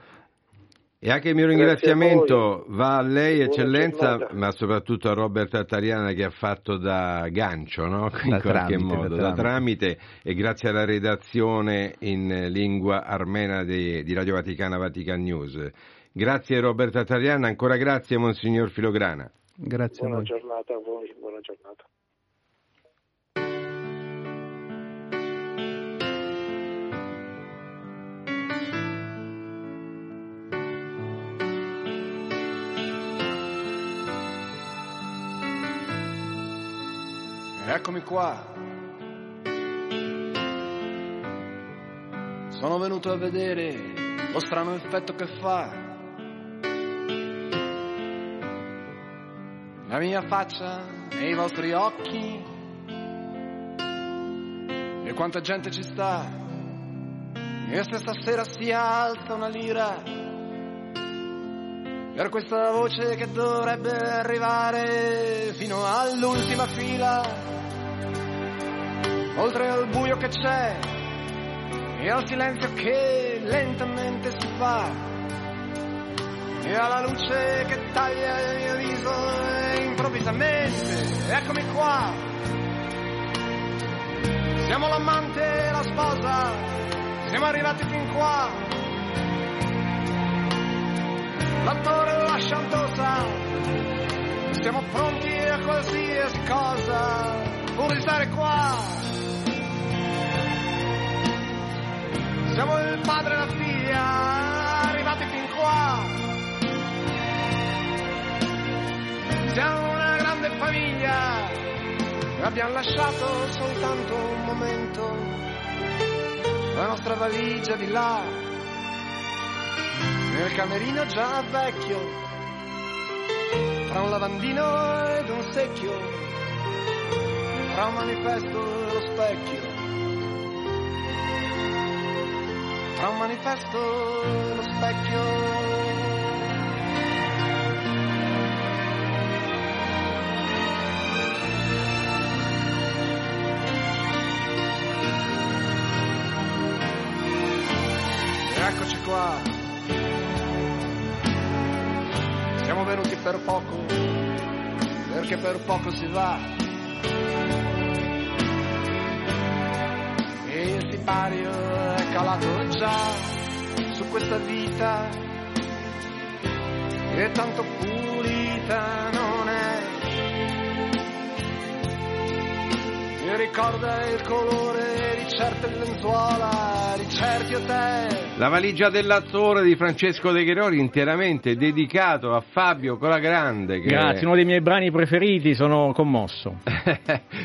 E anche il mio ringraziamento a va a lei, buona Eccellenza, giornata. Ma soprattutto a Robert Attarian, che ha fatto da gancio, no? In da qualche tramite, modo, da tramite. da tramite, e grazie alla redazione in lingua armena di, di Radio Vaticana, Vatican News. Grazie Robert Attarian, ancora grazie Monsignor Filograna. Grazie buona a voi. Giornata a voi, buona giornata. Eccomi qua, sono venuto a vedere lo strano effetto che fa la mia faccia e i vostri occhi, e quanta gente ci sta, e se stasera si alza una lira per questa voce che dovrebbe arrivare fino all'ultima fila. oltre al buio che c'è e al silenzio che lentamente si fa e alla luce che taglia il mio viso e improvvisamente eccomi qua. Siamo l'amante e la sposa, siamo arrivati fin qua. L'attore lascia indossa, siamo pronti a qualsiasi cosa pur di stare qua. Siamo il padre e la figlia, arrivati fin qua. Siamo una grande famiglia, abbiamo lasciato soltanto un momento la nostra valigia di là, nel camerino già vecchio, tra un lavandino ed un secchio, tra un manifesto e lo specchio. Tra un manifesto e lo specchio. E eccoci qua. Siamo venuti per poco, perché per poco si va. E il sipario calato già su questa vita che tanto pulita non è, e ricorda il colore di certe lenzuola, di certi hotel. La valigia dell'attore di Francesco De Gregori, interamente dedicato a Fabio Colagrande. Che... Grazie, uno dei miei brani preferiti, sono commosso.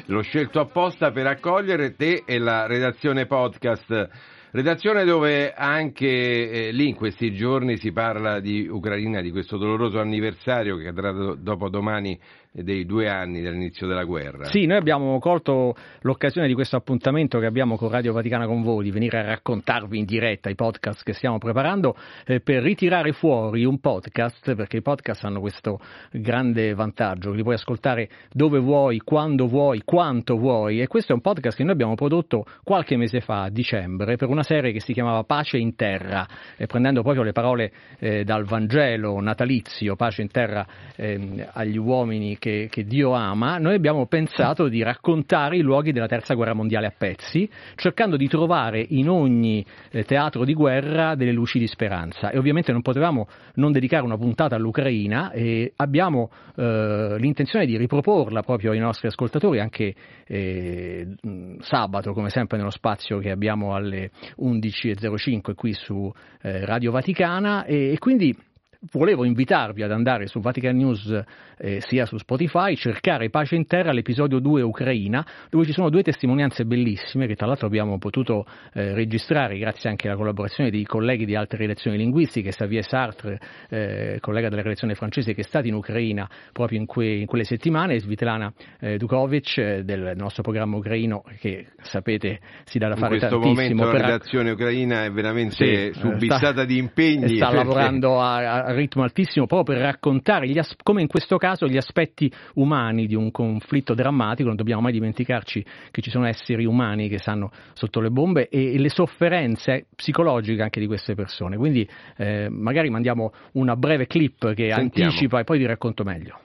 L'ho scelto apposta per accogliere te e la redazione podcast. Redazione dove anche eh, lì in questi giorni si parla di Ucraina, di questo doloroso anniversario che cadrà do- dopo domani dei due anni dall'inizio della guerra. Sì, noi abbiamo colto l'occasione di questo appuntamento che abbiamo con Radio Vaticana con voi, di venire a raccontarvi in diretta i podcast che stiamo preparando, eh, per ritirare fuori un podcast, perché i podcast hanno questo grande vantaggio, li puoi ascoltare dove vuoi, quando vuoi, quanto vuoi, e questo è un podcast che noi abbiamo prodotto qualche mese fa, a dicembre, per una serie che si chiamava Pace in Terra, eh, prendendo proprio le parole eh, dal Vangelo natalizio, pace in terra eh, agli uomini Che, che Dio ama. Noi abbiamo pensato di raccontare i luoghi della terza guerra mondiale a pezzi, cercando di trovare in ogni eh, teatro di guerra delle luci di speranza, e ovviamente non potevamo non dedicare una puntata all'Ucraina, e abbiamo eh, l'intenzione di riproporla proprio ai nostri ascoltatori anche eh, sabato, come sempre nello spazio che abbiamo alle undici e zero cinque qui su eh, Radio Vaticana, e, e quindi volevo invitarvi ad andare su Vatican News, eh, sia su Spotify, cercare Pace in Terra, l'episodio due Ucraina, dove ci sono due testimonianze bellissime che tra l'altro abbiamo potuto eh, registrare grazie anche alla collaborazione dei colleghi di altre redazioni linguistiche. Xavier Sartre, eh, collega della redazione francese, che è stato in Ucraina proprio in, que- in quelle settimane, e Svitlana eh, Dukovic eh, del nostro programma ucraino, che sapete si dà da fare tantissimo. In questo momento la redazione ucraina è veramente sì, subissata sta, di impegni. Sta perché... lavorando a, a ritmo altissimo proprio per raccontare gli as- come in questo caso gli aspetti umani di un conflitto drammatico. Non dobbiamo mai dimenticarci che ci sono esseri umani che stanno sotto le bombe, e, e le sofferenze psicologiche anche di queste persone, quindi eh, magari mandiamo una breve clip che Sentiamo. anticipa, e poi vi racconto meglio.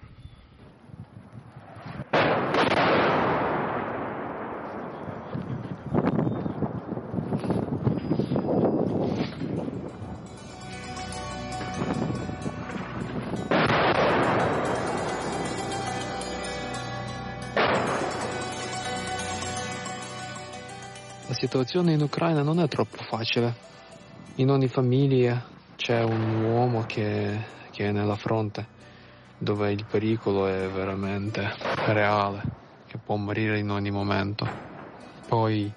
La situazione in Ucraina non è troppo facile. In ogni famiglia c'è un uomo che, che è nella fronte, dove il pericolo è veramente reale, che può morire in ogni momento. Poi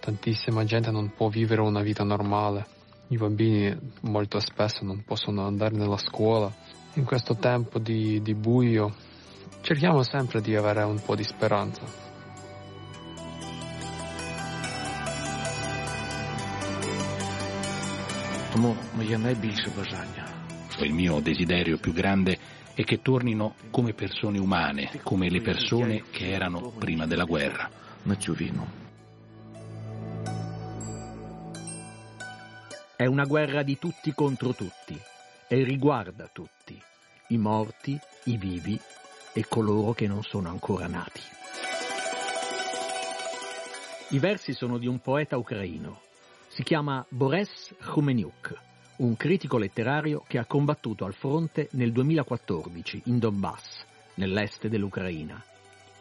tantissima gente non può vivere una vita normale. I bambini molto spesso non possono andare nella scuola. In questo tempo di, di buio cerchiamo sempre di avere un po' di speranza. Il mio desiderio più grande è che tornino come persone umane, come le persone che erano prima della guerra. È una guerra di tutti contro tutti e riguarda tutti, i morti, i vivi e coloro che non sono ancora nati. I versi sono di un poeta ucraino. Si chiama Boris Khomeniuk, un critico letterario che ha combattuto al fronte nel duemilaquattordici in Donbass, nell'est dell'Ucraina.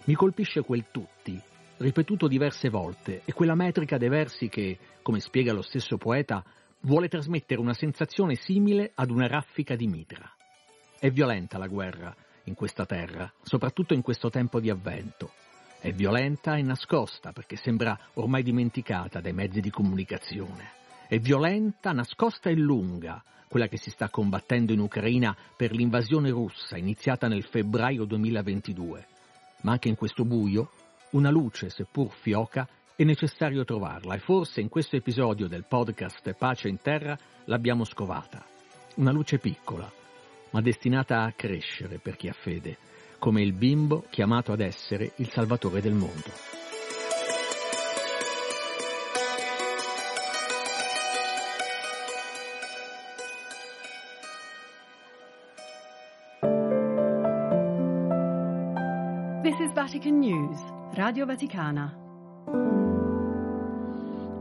Mi colpisce quel tutti, ripetuto diverse volte, e quella metrica dei versi che, come spiega lo stesso poeta, vuole trasmettere una sensazione simile ad una raffica di mitra. È violenta la guerra in questa terra, soprattutto in questo tempo di avvento. È violenta e nascosta, perché sembra ormai dimenticata dai mezzi di comunicazione. È violenta, nascosta e lunga, quella che si sta combattendo in Ucraina per l'invasione russa iniziata nel febbraio duemilaventidue. Ma anche in questo buio, una luce, seppur fioca, è necessario trovarla, e forse in questo episodio del podcast Pace in Terra l'abbiamo scovata. Una luce piccola, ma destinata a crescere per chi ha fede, come il bimbo chiamato ad essere il salvatore del mondo. This is Vatican News, Radio Vaticana.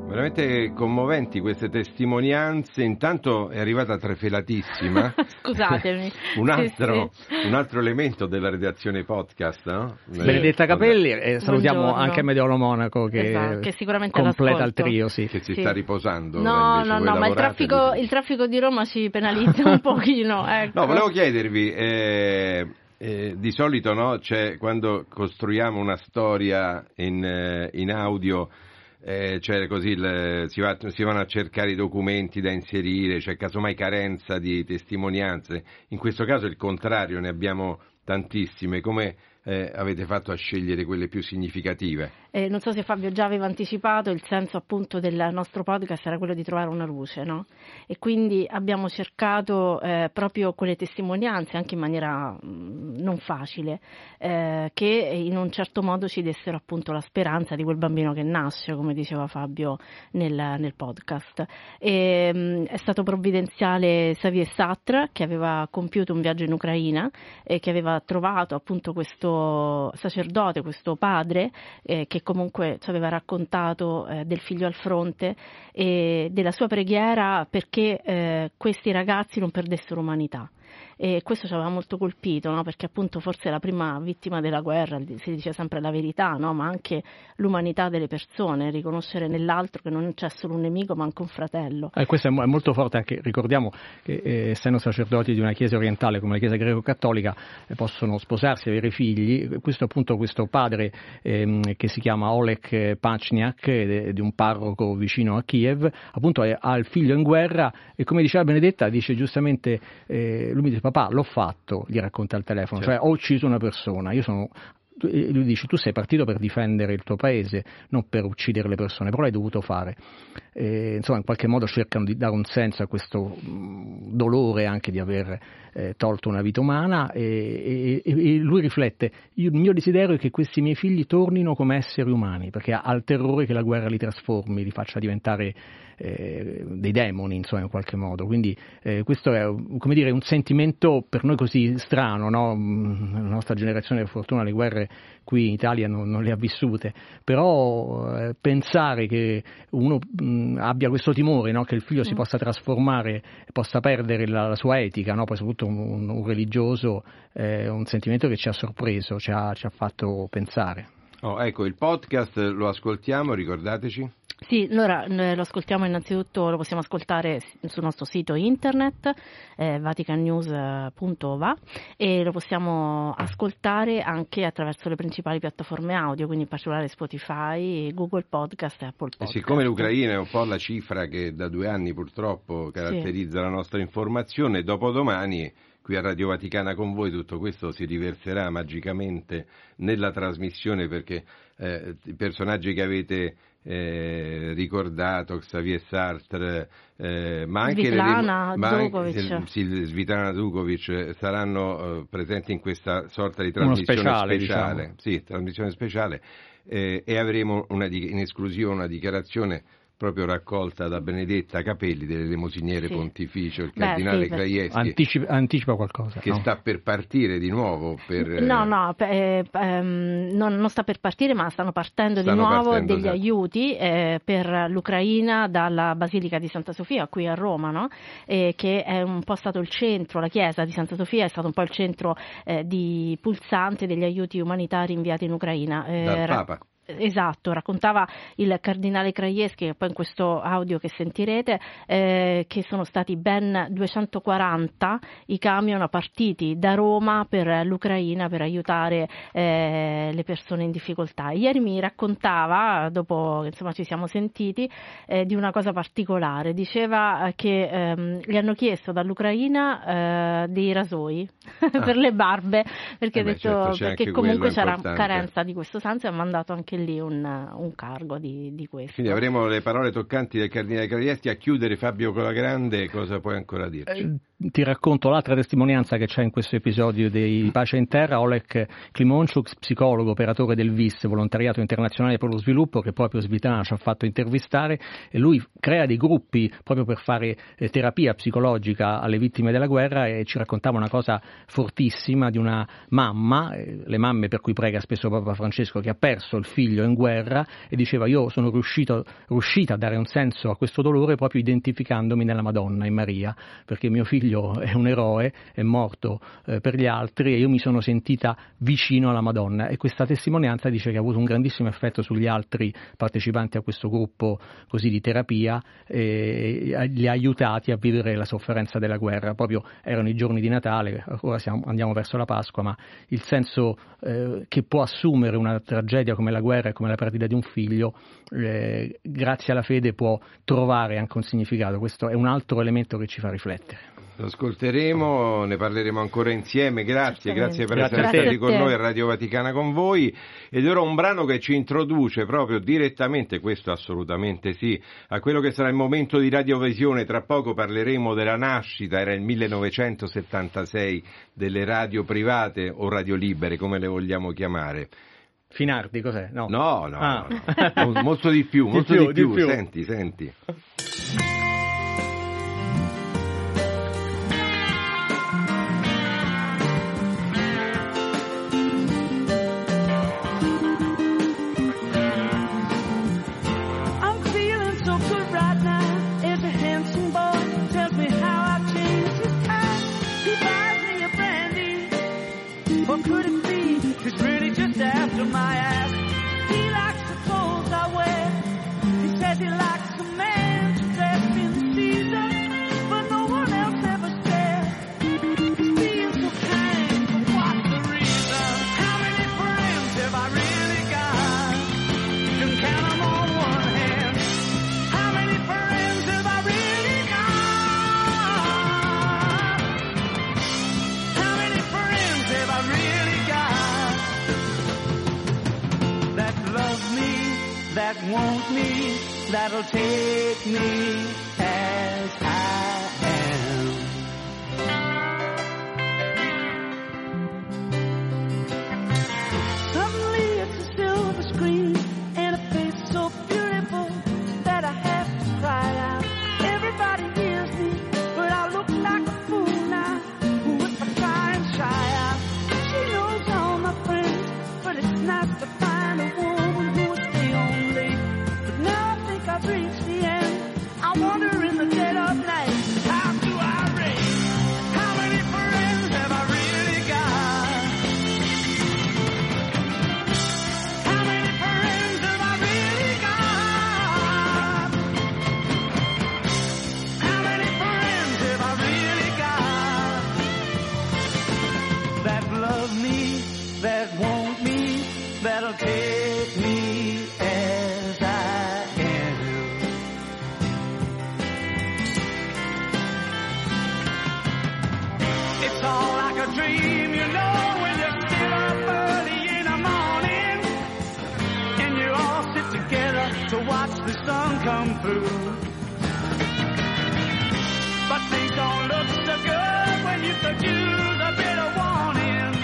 Veramente commoventi queste testimonianze. Intanto è arrivata Trefelatissima. Scusatemi. un, altro, sì, sì. un altro elemento della redazione podcast, no? Benedetta Capelli, e salutiamo Buongiorno. Anche Medeolo Monaco che, esatto, che sicuramente completa l'ascolto. Il trio, sì. Che si sì. sta riposando. No, no, no, ma il traffico, di... il traffico di Roma ci penalizza un pochino. Ecco. No, volevo chiedervi, eh, eh, di solito no, cioè, quando costruiamo una storia in, eh, in audio, Eh, cioè così il, si, va, si vanno a cercare i documenti da inserire, cioè casomai carenza di testimonianze. In questo caso il contrario, ne abbiamo tantissime. Come eh, avete fatto a scegliere quelle più significative? Eh, non so se Fabio già aveva anticipato, il senso appunto del nostro podcast era quello di trovare una luce, no? E quindi abbiamo cercato eh, proprio quelle testimonianze, anche in maniera mh, non facile, eh, che in un certo modo ci dessero appunto la speranza di quel bambino che nasce, come diceva Fabio nel, nel podcast. E, mh, è stato provvidenziale Xavier Sartre, che aveva compiuto un viaggio in Ucraina e che aveva trovato appunto questo sacerdote, questo padre eh, che comunque ci aveva raccontato eh, del figlio al fronte e della sua preghiera perché eh, questi ragazzi non perdessero umanità. E questo ci aveva molto colpito, no? Perché appunto forse la prima vittima della guerra, si dice sempre la verità, no? Ma anche l'umanità delle persone, riconoscere nell'altro che non c'è solo un nemico ma anche un fratello. Eh, questo è molto forte, anche ricordiamo che eh, essendo sacerdoti di una chiesa orientale come la chiesa greco-cattolica eh, possono sposarsi, avere figli. Questo appunto, questo padre ehm, che si chiama Oleg Pachniak, eh, di un parroco vicino a Kiev, appunto è, ha il figlio in guerra e come diceva Benedetta, dice giustamente eh, lui mi dice papà l'ho fatto, gli racconta al telefono, certo. Cioè ho ucciso una persona, io sono... lui dice tu sei partito per difendere il tuo paese, non per uccidere le persone, però l'hai dovuto fare. E, insomma, in qualche modo cercano di dare un senso a questo dolore anche di aver eh, tolto una vita umana e, e, e lui riflette, il mio desiderio è che questi miei figli tornino come esseri umani, perché ha il terrore che la guerra li trasformi, li faccia diventare eh, dei demoni, insomma, in qualche modo. Quindi eh, questo è, come dire, un sentimento per noi così strano, no? La nostra generazione, per fortuna, le guerre qui in Italia non, non le ha vissute, però eh, pensare che uno mh, abbia questo timore, no? Che il figlio mm. si possa trasformare, possa perdere la, la sua etica, no? Poi soprattutto un, un, un religioso, eh, un sentimento che ci ha sorpreso, ci ha, ci ha fatto pensare. Oh, ecco, il podcast lo ascoltiamo, ricordateci. Sì, allora lo ascoltiamo innanzitutto, lo possiamo ascoltare sul nostro sito internet eh, vatican news punto va e lo possiamo ascoltare anche attraverso le principali piattaforme audio, quindi in particolare Spotify, Google Podcast e Apple Podcast. E siccome l'Ucraina è un po' la cifra che da due anni purtroppo caratterizza sì. la nostra informazione, dopodomani qui a Radio Vaticana con voi tutto questo si riverserà magicamente nella trasmissione, perché eh, i personaggi che avete eh, ricordato, Xavier Sartre, eh, ma anche Svitlana le, ma Dukovic, anche, sì, Svitlana Dukovic saranno eh, presenti in questa sorta di trasmissione speciale, speciale, diciamo. Sì, trasmissione speciale eh, e avremo una, in esclusiva una dichiarazione proprio raccolta da Benedetta Capelli, dell'elemosiniere sì. pontificio, il cardinale sì, Krajewski. Anticipa, anticipa qualcosa. Che no. sta per partire di nuovo. Per, no, no, eh, ehm, non, non sta per partire, ma stanno partendo stanno di nuovo partendo, degli esatto. aiuti eh, per l'Ucraina dalla Basilica di Santa Sofia, qui a Roma, no? eh, che è un po' stato il centro, la chiesa di Santa Sofia è stato un po' il centro eh, di pulsante degli aiuti umanitari inviati in Ucraina. Eh, Dal Papa. Esatto, raccontava il cardinale Krajewski, poi in questo audio che sentirete, eh, che sono stati ben duecentoquaranta i camion partiti da Roma per l'Ucraina per aiutare eh, le persone in difficoltà. Ieri mi raccontava, dopo insomma ci siamo sentiti, eh, di una cosa particolare. Diceva che ehm, gli hanno chiesto dall'Ucraina eh, dei rasoi ah. per le barbe, perché, eh beh, detto, certo, perché comunque c'era importante. carenza di questo senso e ha mandato anche lì un, un cargo di, di questo. Quindi avremo le parole toccanti del cardinale Krajewski. A chiudere, Fabio Colagrande, cosa puoi ancora dirci? Eh, ti racconto l'altra testimonianza che c'è in questo episodio di Pace in Terra. Oleg Klimonchuk, psicologo, operatore del V I S, volontariato internazionale per lo sviluppo, che proprio Svitana ci ha fatto intervistare, e lui crea dei gruppi proprio per fare eh, terapia psicologica alle vittime della guerra, e ci raccontava una cosa fortissima di una mamma, eh, le mamme per cui prega spesso Papa Francesco, che ha perso il figlio in guerra, e diceva: io sono riuscito, riuscita a dare un senso a questo dolore proprio identificandomi nella Madonna, in Maria, perché mio figlio è un eroe, è morto eh, per gli altri, e io mi sono sentita vicino alla Madonna. E questa testimonianza dice che ha avuto un grandissimo effetto sugli altri partecipanti a questo gruppo così di terapia, e li ha aiutati a vivere la sofferenza della guerra. Proprio erano i giorni di Natale, ora siamo, andiamo verso la Pasqua, ma il senso eh, che può assumere una tragedia come la la guerra è come la perdita di un figlio, eh, grazie alla fede può trovare anche un significato. Questo è un altro elemento che ci fa riflettere. Lo ascolteremo, ne parleremo ancora insieme. Grazie, grazie per grazie essere stati con noi a Radio Vaticana con voi. Ed ora un brano che ci introduce proprio direttamente, questo assolutamente sì, a quello che sarà il momento di radiovisione. Tra poco parleremo della nascita, era il millenovecentosettantasei, delle radio private o radio libere, come le vogliamo chiamare. Finardi, cos'è? No, no, no, ah. no, no. molto di più, molto di più, di più. Di più. Senti, senti. Want me, that'll take me as I am. Suddenly it's a silver screen and a face so beautiful that I have to cry out. Everybody hears me, but I look like a fool now, with my cry and shy out. She knows all my friends, but it's nice to find a woman. Reach the end. I wander in the dead of night. How do I reach? How many friends have I really got? How many friends have I really got? How many friends have I really got? That love me, that want me, that'll take me. Dream, you know, when you get up early in the morning and you all sit together to watch the sun come through. But things don't look so good when you could use a bit of warning.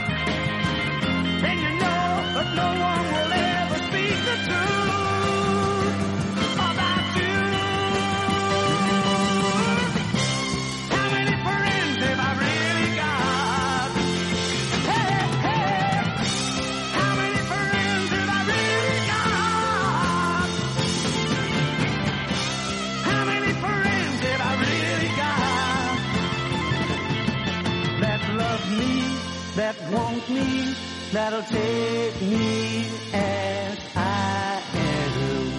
And you know that no one will ever speak the truth about you. that want me, that'll take me as I am.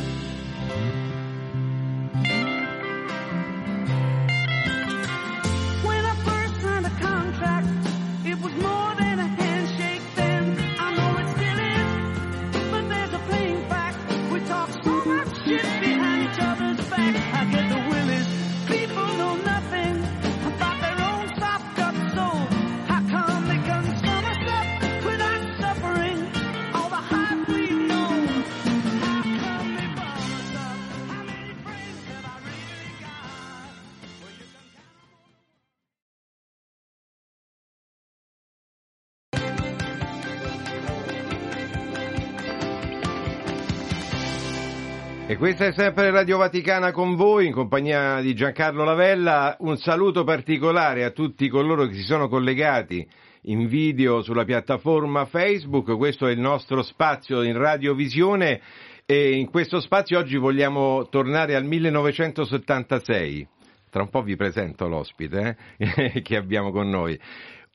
When I first signed a contract, it was more than a handshake then. I know it still is, but there's a plain fact. We talk so much shit behind each other's back. I get the willies, people know nothing about their own soft cup soul. E questa è sempre Radio Vaticana con voi, in compagnia di Giancarlo Lavella. Un saluto particolare a tutti coloro che si sono collegati in video sulla piattaforma Facebook. Questo è il nostro spazio in radiovisione e in questo spazio oggi vogliamo tornare al millenovecentosettantasei. Tra un po' vi presento l'ospite eh, che abbiamo con noi.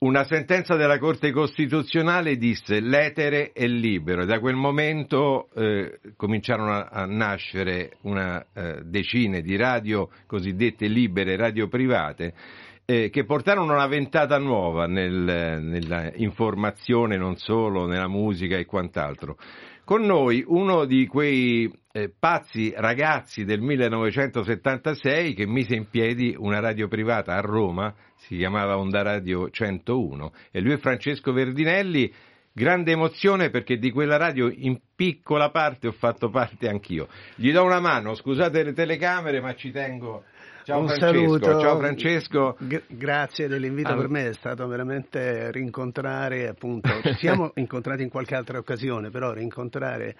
Una sentenza della Corte Costituzionale disse l'etere è libero, e da quel momento eh, cominciarono a, a nascere una eh, decine di radio cosiddette libere, radio private, eh, che portarono una ventata nuova nel, nella informazione, non solo, nella musica e quant'altro. Con noi uno di quei eh, pazzi ragazzi del millenovecentosettantasei che mise in piedi una radio privata a Roma, si chiamava Onda Radio centouno, e lui è Francesco Verdinelli. Grande emozione perché di quella radio in piccola parte ho fatto parte anch'io. Gli do una mano, scusate le telecamere ma ci tengo. Ciao un Francesco. Saluto. Ciao Francesco. G- grazie dell'invito, ah, per me è stato veramente rincontrare, appunto, ci siamo incontrati in qualche altra occasione, però rincontrare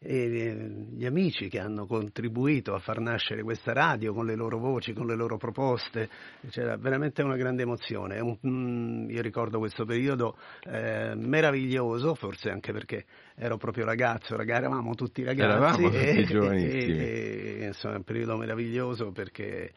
eh, gli amici che hanno contribuito a far nascere questa radio con le loro voci, con le loro proposte, c'era veramente una grande emozione. Un, io ricordo questo periodo eh, meraviglioso, forse anche perché ero proprio ragazzo, ragazzi, eravamo tutti ragazzi, eravamo e, tutti giovanissimi. E, e, insomma, un periodo meraviglioso perché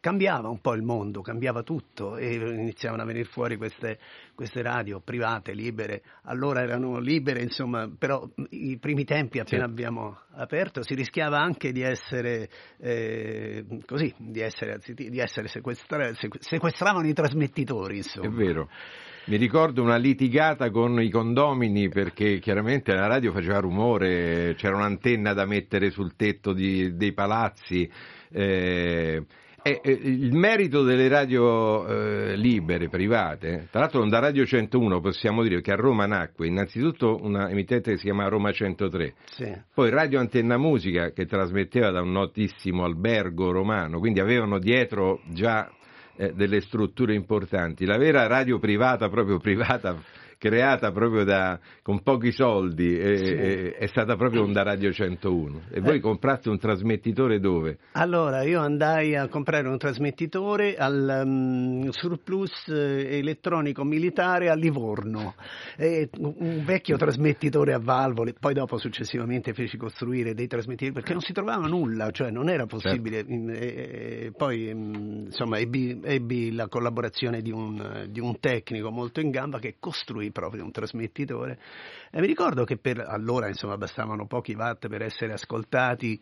cambiava un po' il mondo, cambiava tutto e iniziavano a venire fuori queste, queste radio private, libere. Allora erano libere, insomma, però i primi tempi appena sì. abbiamo aperto si rischiava anche di essere eh, così, di essere, di essere sequestra- sequestravano i trasmettitori, insomma. È vero. Mi ricordo una litigata con i condomini perché chiaramente la radio faceva rumore, c'era un'antenna da mettere sul tetto di, dei palazzi. Eh, eh, il merito delle radio eh, libere, private, tra l'altro da Radio centouno possiamo dire che a Roma nacque innanzitutto una emittente che si chiama Roma centotré, sì. Poi Radio Antenna Musica che trasmetteva da un notissimo albergo romano, quindi avevano dietro già delle strutture importanti. La vera radio privata, proprio privata, creata proprio da con pochi soldi, e, sì. e, è stata proprio Onda Radio centouno. E voi eh. compraste un trasmettitore dove? Allora, io andai a comprare un trasmettitore al um, surplus eh, elettronico militare a Livorno, e un vecchio trasmettitore a valvole. Poi dopo successivamente feci costruire dei trasmettitori perché non si trovava nulla, cioè non era possibile. Certo. E, e, poi insomma ebbi, ebbi la collaborazione di un, di un tecnico molto in gamba che costruì proprio un trasmettitore, e mi ricordo che per allora insomma bastavano pochi watt per essere ascoltati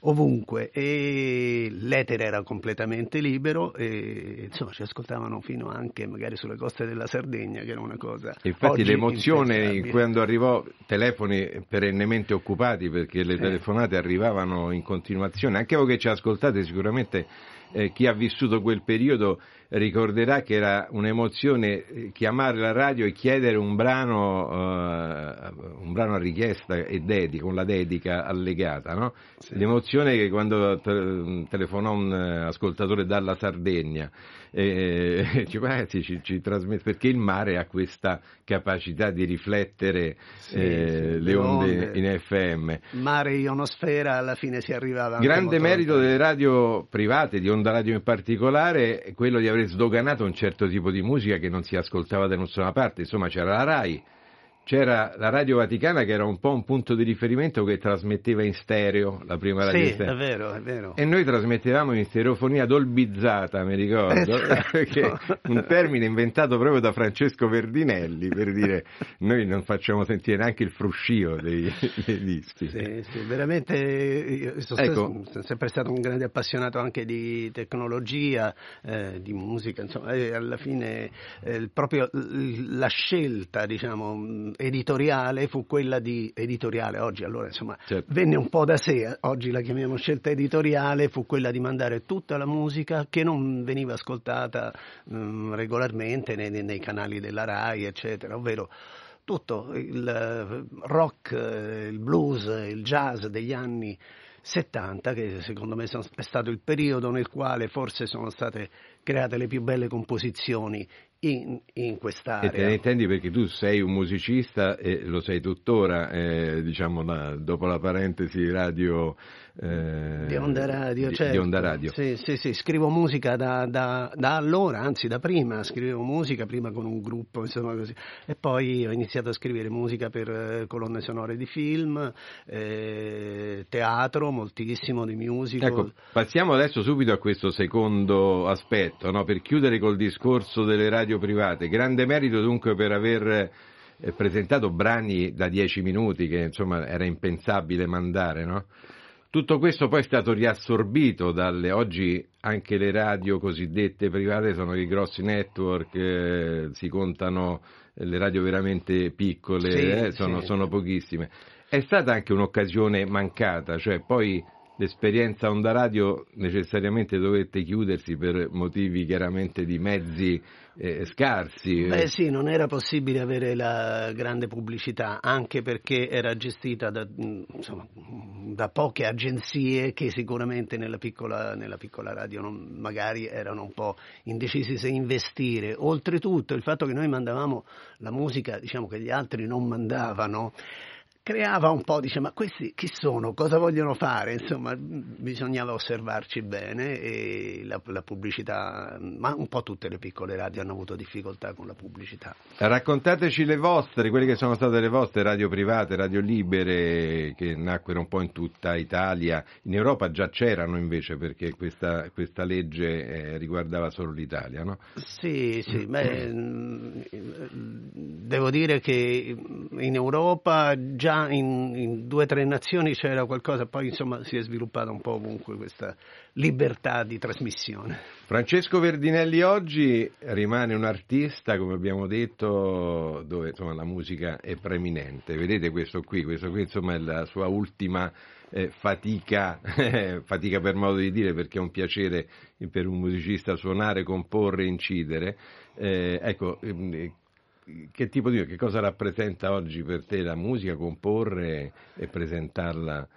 ovunque e l'etere era completamente libero e insomma ci ascoltavano fino anche magari sulle coste della Sardegna, che era una cosa. Infatti l'emozione quando arrivò, telefoni perennemente occupati perché le eh. telefonate arrivavano in continuazione. Anche voi che ci ascoltate sicuramente eh, chi ha vissuto quel periodo ricorderà che era un'emozione chiamare la radio e chiedere un brano eh, un brano a richiesta e dedica, con la dedica allegata, no? Sì. L'emozione che quando te- telefonò un ascoltatore dalla Sardegna eh, ci, eh, ci, ci trasmette, perché il mare ha questa capacità di riflettere sì, eh, sì, le, le onde, onde in F M. Mare, ionosfera, alla fine si arrivava. Grande merito delle radio private, di Onda Radio in particolare, è quello di aver sdoganato un certo tipo di musica che non si ascoltava da nessuna parte. Insomma, c'era la RAI c'era la Radio Vaticana che era un po' un punto di riferimento, che trasmetteva in stereo, la prima radio sì, in stereo. È vero, è vero. E noi trasmettevamo in stereofonia dolbizzata, mi ricordo, eh, certo. Un termine inventato proprio da Francesco Verdinelli, per dire noi non facciamo sentire neanche il fruscio dei, dei dischi. Sì, sì, veramente io sono, ecco. stato, sono sempre stato un grande appassionato anche di tecnologia, eh, di musica, insomma, e alla fine eh, proprio la scelta, diciamo, editoriale fu quella di editoriale oggi, allora insomma certo. venne un po' da sé, oggi la chiamiamo scelta editoriale, fu quella di mandare tutta la musica che non veniva ascoltata um, regolarmente nei, nei canali della Rai eccetera, ovvero tutto il rock, il blues, il jazz degli anni settanta, che secondo me è stato il periodo nel quale forse sono state create le più belle composizioni in, in quest'area. E te ne intendi perché tu sei un musicista e lo sei tuttora, eh, diciamo la, dopo la parentesi radio eh, di Onda Radio, di, certo. di Onda Radio. Sì, sì, sì, scrivo musica da, da, da allora, anzi da prima, scrivevo musica prima con un gruppo, insomma così, e poi ho iniziato a scrivere musica per colonne sonore di film, eh, teatro, moltissimo di musical. Ecco, passiamo adesso subito a questo secondo aspetto, no? Per chiudere col discorso delle radio private. Grande merito dunque per aver presentato brani da dieci minuti, che insomma era impensabile mandare, no? Tutto questo poi è stato riassorbito dalle, oggi anche le radio cosiddette private sono i grossi network, eh, si contano le radio veramente piccole, sì, eh, sono, sì. sono pochissime. È stata anche un'occasione mancata, cioè poi l'esperienza Onda Radio necessariamente dovette chiudersi per motivi chiaramente di mezzi eh, scarsi. Beh sì, non era possibile avere la grande pubblicità, anche perché era gestita da, insomma, da poche agenzie che sicuramente nella piccola, nella piccola radio non, magari erano un po' indecisi se investire. Oltretutto il fatto che noi mandavamo la musica, diciamo, che gli altri non mandavano, creava un po', dice, ma questi chi sono, cosa vogliono fare, insomma bisognava osservarci bene, e la, la pubblicità, ma un po' tutte le piccole radio hanno avuto difficoltà con la pubblicità. Raccontateci le vostre, quelle che sono state le vostre radio private, radio libere, che nacquero un po' in tutta Italia, in Europa già c'erano invece, perché questa, questa legge eh, riguardava solo l'Italia, no? Sì, sì, beh, devo dire che in Europa già In, in due o tre nazioni c'era qualcosa, poi insomma si è sviluppata un po' ovunque questa libertà di trasmissione. Francesco Verdinelli oggi rimane un artista, come abbiamo detto, dove insomma la musica è preminente. Vedete questo qui, questo qui insomma è la sua ultima eh, fatica, eh, fatica per modo di dire, perché è un piacere per un musicista suonare, comporre, incidere. Eh, ecco. Eh, Che tipo di, che cosa rappresenta oggi per te la musica, comporre e presentarla?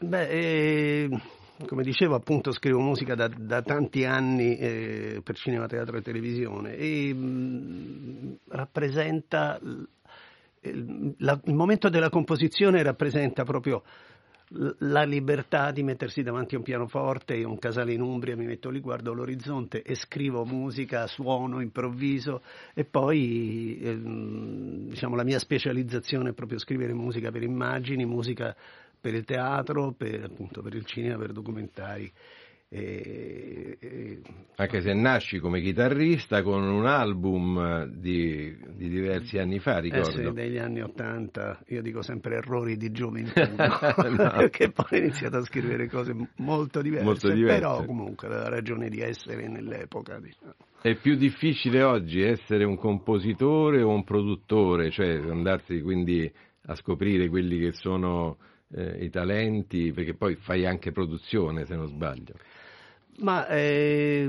Beh, eh, come dicevo appunto scrivo musica da, da tanti anni eh, per cinema, teatro e televisione, e mh, rappresenta eh, la, il momento della composizione rappresenta proprio la libertà di mettersi davanti a un pianoforte. Io ho un casale in Umbria, mi metto lì, guardo l'orizzonte e scrivo musica, suono, improvviso, e poi ehm, diciamo la mia specializzazione è proprio scrivere musica per immagini, musica per il teatro, per, appunto, per il cinema, per documentari. E, e... Anche se nasci come chitarrista con un album di, di diversi anni fa, ricordo. Eh sì, degli anni ottanta, io dico sempre errori di gioventù, no. Perché poi ho iniziato a scrivere cose molto diverse, molto diverse. Però comunque aveva ragione di essere nell'epoca, diciamo. È più difficile oggi essere un compositore o un produttore, cioè andarsi quindi a scoprire quelli che sono eh, i talenti, perché poi fai anche produzione, se non sbaglio. Ma eh,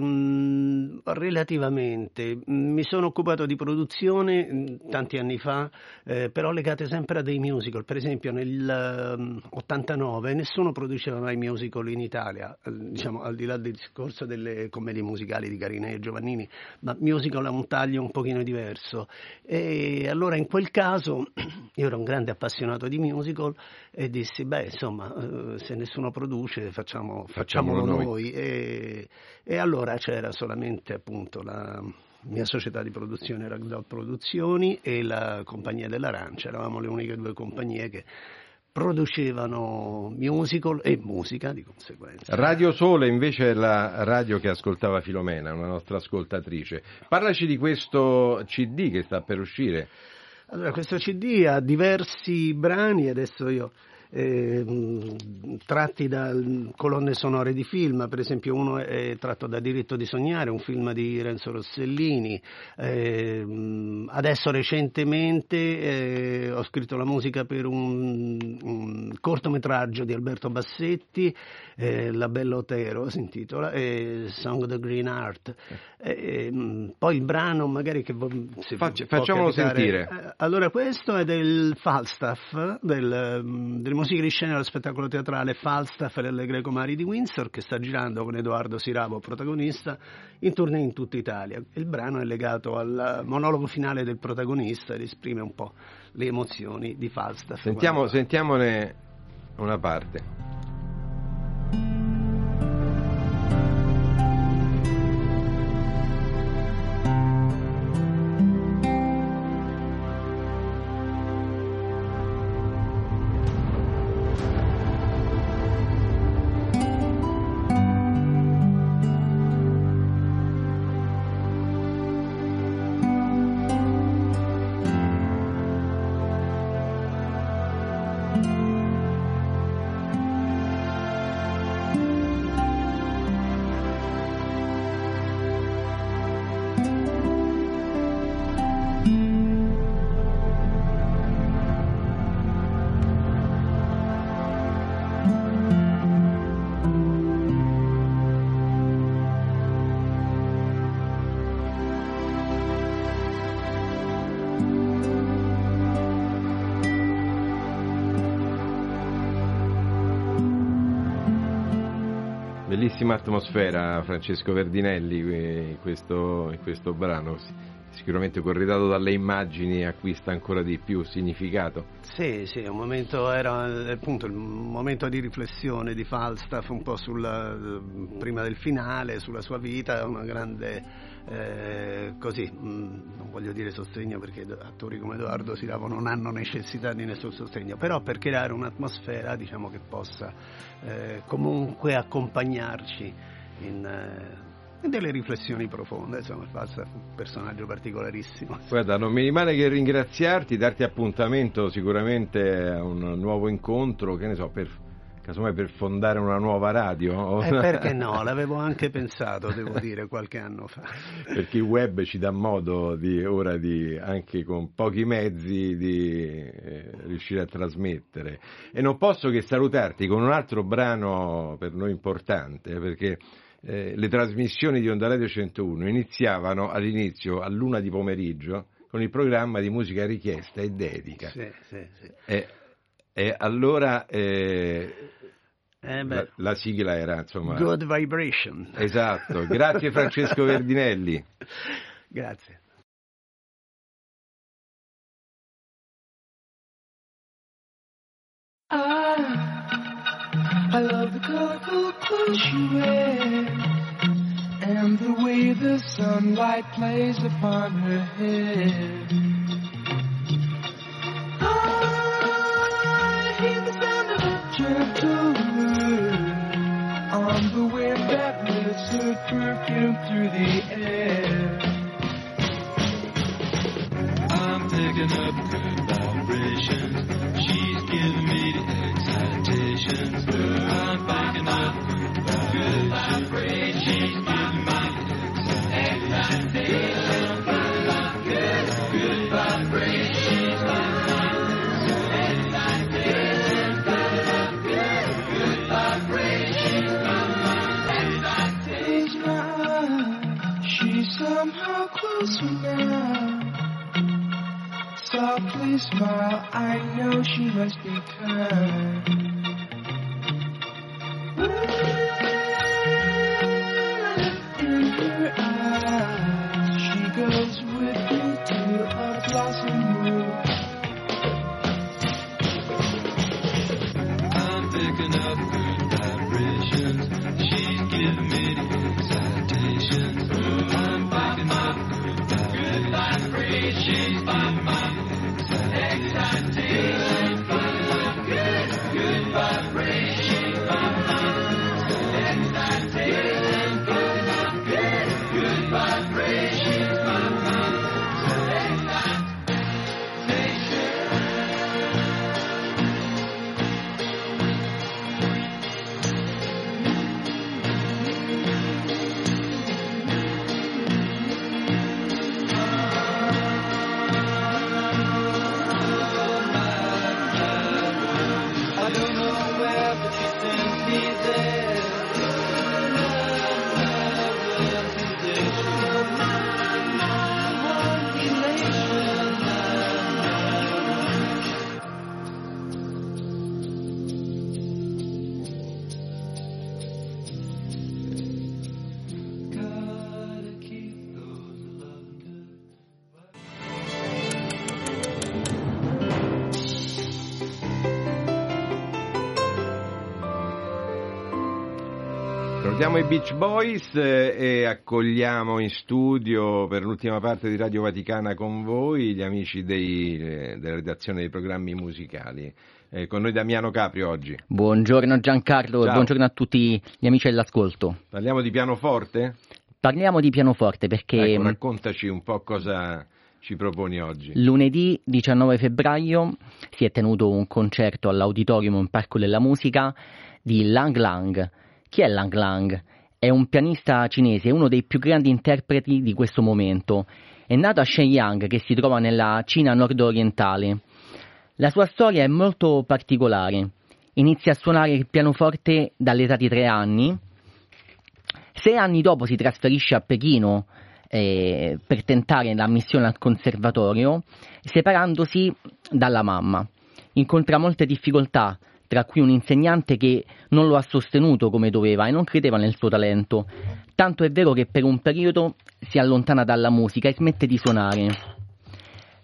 relativamente, mi sono occupato di produzione tanti anni fa, eh, però legate sempre a dei musical. Per esempio nel ottantanove nessuno produceva mai musical in Italia, diciamo al di là del discorso delle commedie musicali di Carina e Giovannini, ma musical ha un taglio un pochino diverso, e allora in quel caso io ero un grande appassionato di musical e dissi, beh insomma se nessuno produce facciamo, facciamolo, facciamolo noi, noi. E E allora c'era solamente appunto la, mia società di produzione era Good Out Produzioni e la compagnia dell'Arancia, eravamo le uniche due compagnie che producevano musical e musica di conseguenza. Radio Sole invece è la radio che ascoltava Filomena, una nostra ascoltatrice. Parlaci di questo C D che sta per uscire. Allora, questo C D ha diversi brani, adesso io eh, tratti da colonne sonore di film, per esempio uno è tratto da Diritto di sognare, un film di Renzo Rossellini. Eh, adesso recentemente eh, ho scritto la musica per un, un cortometraggio di Alberto Bassetti, eh, La Bella Otero si intitola, eh, Song of the Green Art. Eh, poi il brano magari che se Facci, facciamolo capitare, sentire. Allora, questo è del Falstaff, del, del musica di scena dello spettacolo teatrale Falstaff e le Allegre Comari di Windsor, che sta girando con Edoardo Siravo protagonista in tournée in tutta Italia. Il brano è legato al monologo finale del protagonista ed esprime un po' le emozioni di Falstaff. Sentiamo, quando... sentiamone una parte. Bellissima atmosfera, Francesco Verdinelli, in questo, in questo brano, sicuramente corredato dalle immagini acquista ancora di più significato. Sì, sì, un momento, era appunto il momento di riflessione di Falstaff un po' sulla, prima del finale, sulla sua vita, una grande... Eh, così mh, non voglio dire sostegno, perché attori come Edoardo Siravo non hanno necessità di nessun sostegno, però per creare un'atmosfera, diciamo, che possa eh, comunque accompagnarci in, eh, in delle riflessioni profonde. Insomma, è un personaggio particolarissimo. Guarda, non mi rimane che ringraziarti, darti appuntamento sicuramente a un nuovo incontro, che ne so, per casomai per fondare una nuova radio. Eh, perché no, l'avevo anche pensato, devo dire, qualche anno fa. Perché il web ci dà modo di, ora di, anche con pochi mezzi, di eh, riuscire a trasmettere. E non posso che salutarti con un altro brano per noi importante, perché eh, le trasmissioni di Onda Radio centouno iniziavano all'inizio all'una di pomeriggio con il programma di musica richiesta e dedica. Sì, sì, sì. E, E allora eh, eh la, la sigla era, insomma, Good Vibration. Esatto, grazie Francesco Verdinelli. Grazie. I, I love the colorful clothes you wear and the way the sunlight plays upon her hair. On the wind that lifts her perfume through the air. I'm picking up good vibrations. She's giving me the excitations. I'm picking up good vibrations. She's giving me the excitations. Good, good vibrations. Somehow closer now. Softly smile, I know she must be kind. In her eyes, she goes with me to a blossom room. I'm picking up good vibrations. She's giving me the excitations. I'm picking up. Siamo i Beach Boys e accogliamo in studio per l'ultima parte di Radio Vaticana con voi gli amici dei, della redazione dei programmi musicali. Eh, con noi Damiano Capri oggi. Buongiorno Giancarlo. Ciao. E buongiorno a tutti gli amici dell'ascolto. Parliamo di pianoforte? Parliamo di pianoforte perché... Ecco, raccontaci un po' cosa... ci proponi oggi. Lunedì diciannove febbraio si è tenuto un concerto all'Auditorium in Parco della Musica di Lang Lang. Chi è Lang Lang? È un pianista cinese, uno dei più grandi interpreti di questo momento. È nato a Shenyang, che si trova nella Cina nord-orientale. La sua storia è molto particolare. Inizia a suonare il pianoforte dall'età di tre anni. Sei anni dopo si trasferisce a Pechino, Eh, per tentare l'ammissione al conservatorio, separandosi dalla mamma. Incontra molte difficoltà, tra cui un insegnante che non lo ha sostenuto come doveva e non credeva nel suo talento. Tanto è vero che per un periodo si allontana dalla musica e smette di suonare.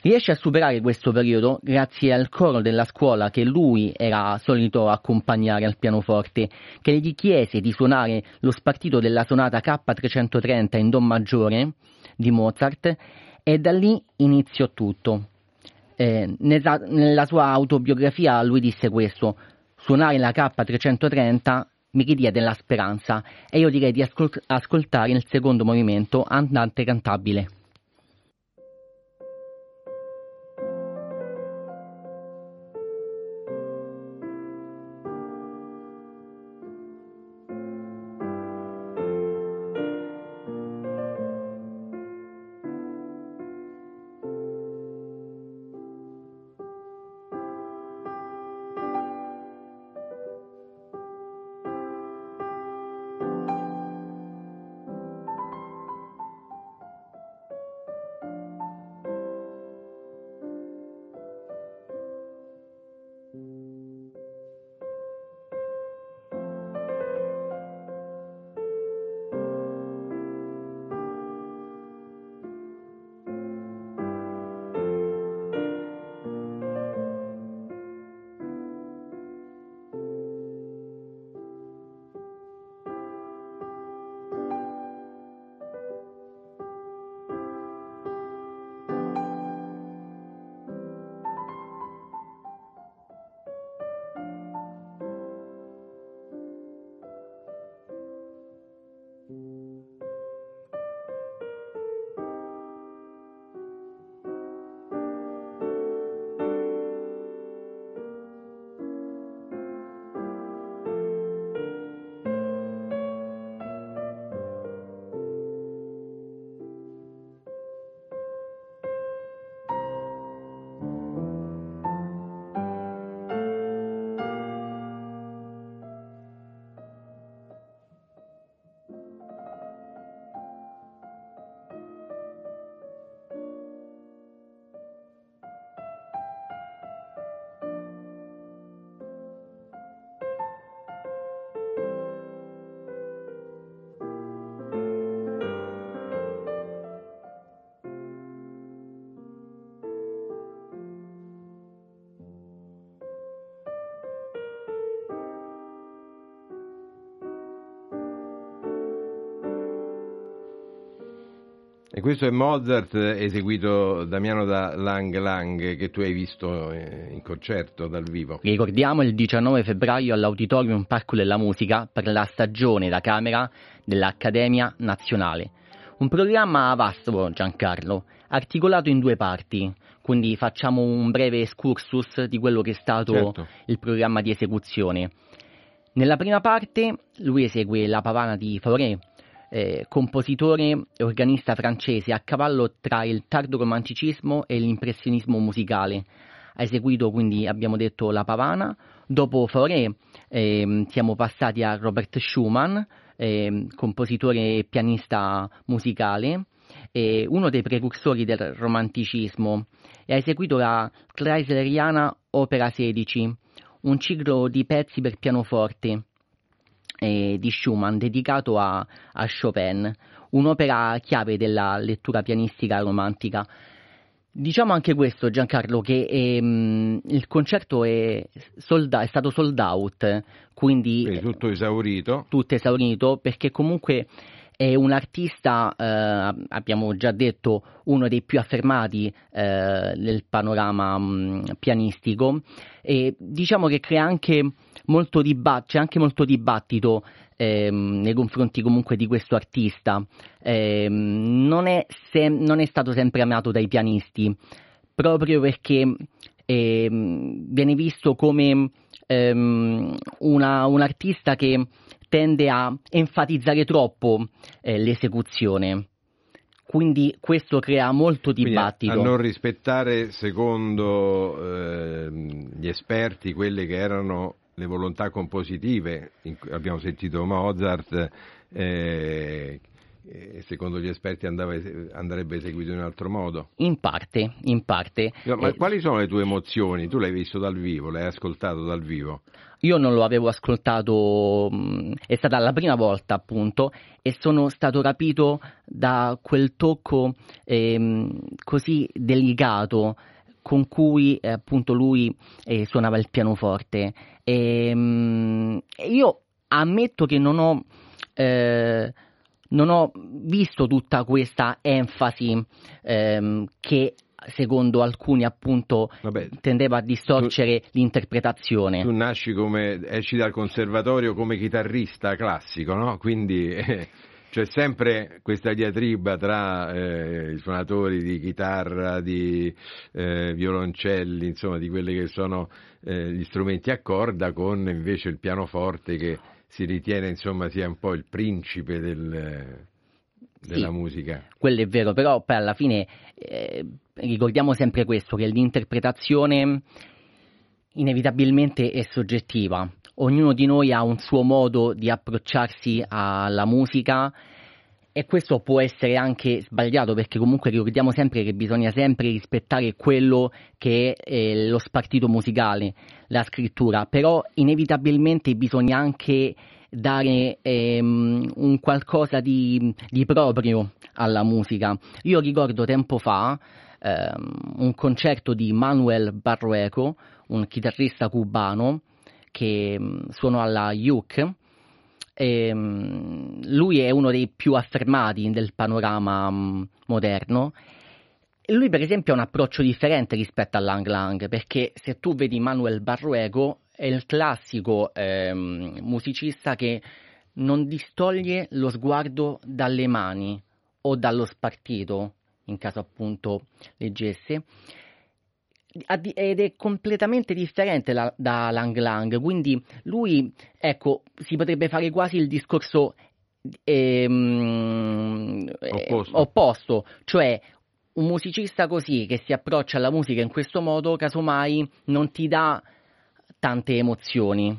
Riesce a superare questo periodo grazie al coro della scuola che lui era solito accompagnare al pianoforte, che gli chiese di suonare lo spartito della sonata K trecentotrenta in Do maggiore di Mozart, e da lì iniziò tutto. Eh, nella sua autobiografia lui disse questo: suonare la K trecentotrenta mi ridia della speranza, e io direi di ascolt- ascoltare il secondo movimento, Andante cantabile. E questo è Mozart eseguito, Damiano, da Lang Lang, che tu hai visto in concerto dal vivo. Ricordiamo il diciannove febbraio all'Auditorium Parco della Musica per la stagione da camera dell'Accademia Nazionale. Un programma vasto, Giancarlo, articolato in due parti, quindi facciamo un breve excursus di quello che è stato, certo, il programma di esecuzione. Nella prima parte lui esegue la Pavana di Fauré, Eh, compositore e organista francese a cavallo tra il tardo romanticismo e l'impressionismo musicale. Ha eseguito, quindi abbiamo detto, la Pavana. Dopo Fauré eh, siamo passati a Robert Schumann, eh, compositore e pianista musicale, eh, uno dei precursori del romanticismo, e ha eseguito la Kreisleriana Opera sedici, un ciclo di pezzi per pianoforte di Schumann dedicato a, a Chopin, un'opera chiave della lettura pianistica romantica. Diciamo anche questo, Giancarlo, che ehm, il concerto è, solda- è stato sold out, quindi è tutto esaurito. Tutto esaurito, perché comunque è un artista, eh, abbiamo già detto, uno dei più affermati eh, nel panorama mh, pianistico, e diciamo che crea anche molto dibatt- c'è anche molto dibattito ehm, nei confronti comunque di questo artista. Eh, non, è sem- non è stato sempre amato dai pianisti, proprio perché ehm, viene visto come ehm, una, un artista che tende a enfatizzare troppo eh, l'esecuzione, quindi questo crea molto dibattito. Quindi a non rispettare, secondo eh, gli esperti, quelle che erano le volontà compositive. In, abbiamo sentito Mozart, eh, secondo gli esperti andava, andrebbe eseguito in un altro modo. In parte, in parte. No, ma eh, quali sono le tue emozioni? Tu l'hai visto dal vivo, l'hai ascoltato dal vivo? Io non lo avevo ascoltato, è stata la prima volta appunto, e sono stato rapito da quel tocco eh, così delicato con cui eh, appunto lui eh, suonava il pianoforte. E, mh, io ammetto che non ho... Eh, Non ho visto tutta questa enfasi ehm, che secondo alcuni appunto Vabbè, tendeva a distorcere tu, l'interpretazione. Tu nasci come, esci dal conservatorio come chitarrista classico, no? Quindi eh, c'è sempre questa diatriba tra eh, i suonatori di chitarra, di eh, violoncelli, insomma di quelli che sono eh, gli strumenti a corda, con invece il pianoforte che si ritiene insomma sia un po' il principe del, della sì, musica. Quello è vero, però poi alla fine eh, ricordiamo sempre questo, che l'interpretazione inevitabilmente è soggettiva. Ognuno di noi ha un suo modo di approcciarsi alla musica, e questo può essere anche sbagliato, perché comunque ricordiamo sempre che bisogna sempre rispettare quello che è lo spartito musicale, la scrittura, però inevitabilmente bisogna anche dare ehm, un qualcosa di, di proprio alla musica. Io ricordo tempo fa ehm, un concerto di Manuel Barrueco, un chitarrista cubano che ehm, suonò alla U C. E lui è uno dei più affermati del panorama moderno. Lui per esempio ha un approccio differente rispetto a Lang Lang, perché se tu vedi Manuel Barrueco è il classico eh, musicista che non distoglie lo sguardo dalle mani o dallo spartito, in caso appunto leggesse, ed è completamente differente la, da Lang Lang, quindi lui, ecco, si potrebbe fare quasi il discorso ehm, opposto. opposto, cioè un musicista così che si approccia alla musica in questo modo casomai non ti dà tante emozioni,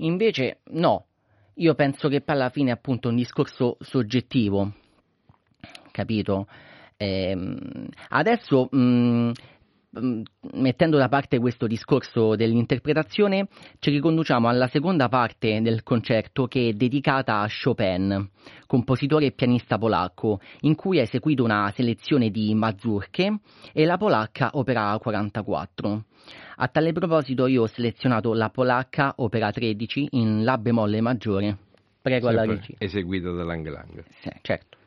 invece no, io penso che poi alla fine appunto un discorso soggettivo, capito? Ehm, adesso mh, mettendo da parte questo discorso dell'interpretazione, ci riconduciamo alla seconda parte del concerto, che è dedicata a Chopin, compositore e pianista polacco, in cui ha eseguito una selezione di mazurche e la polacca opera quarantaquattro. A tale proposito io ho selezionato la polacca opera tredici in La bemolle maggiore. Prego alla regia. Eseguito da Lang Lang. Sì, certo.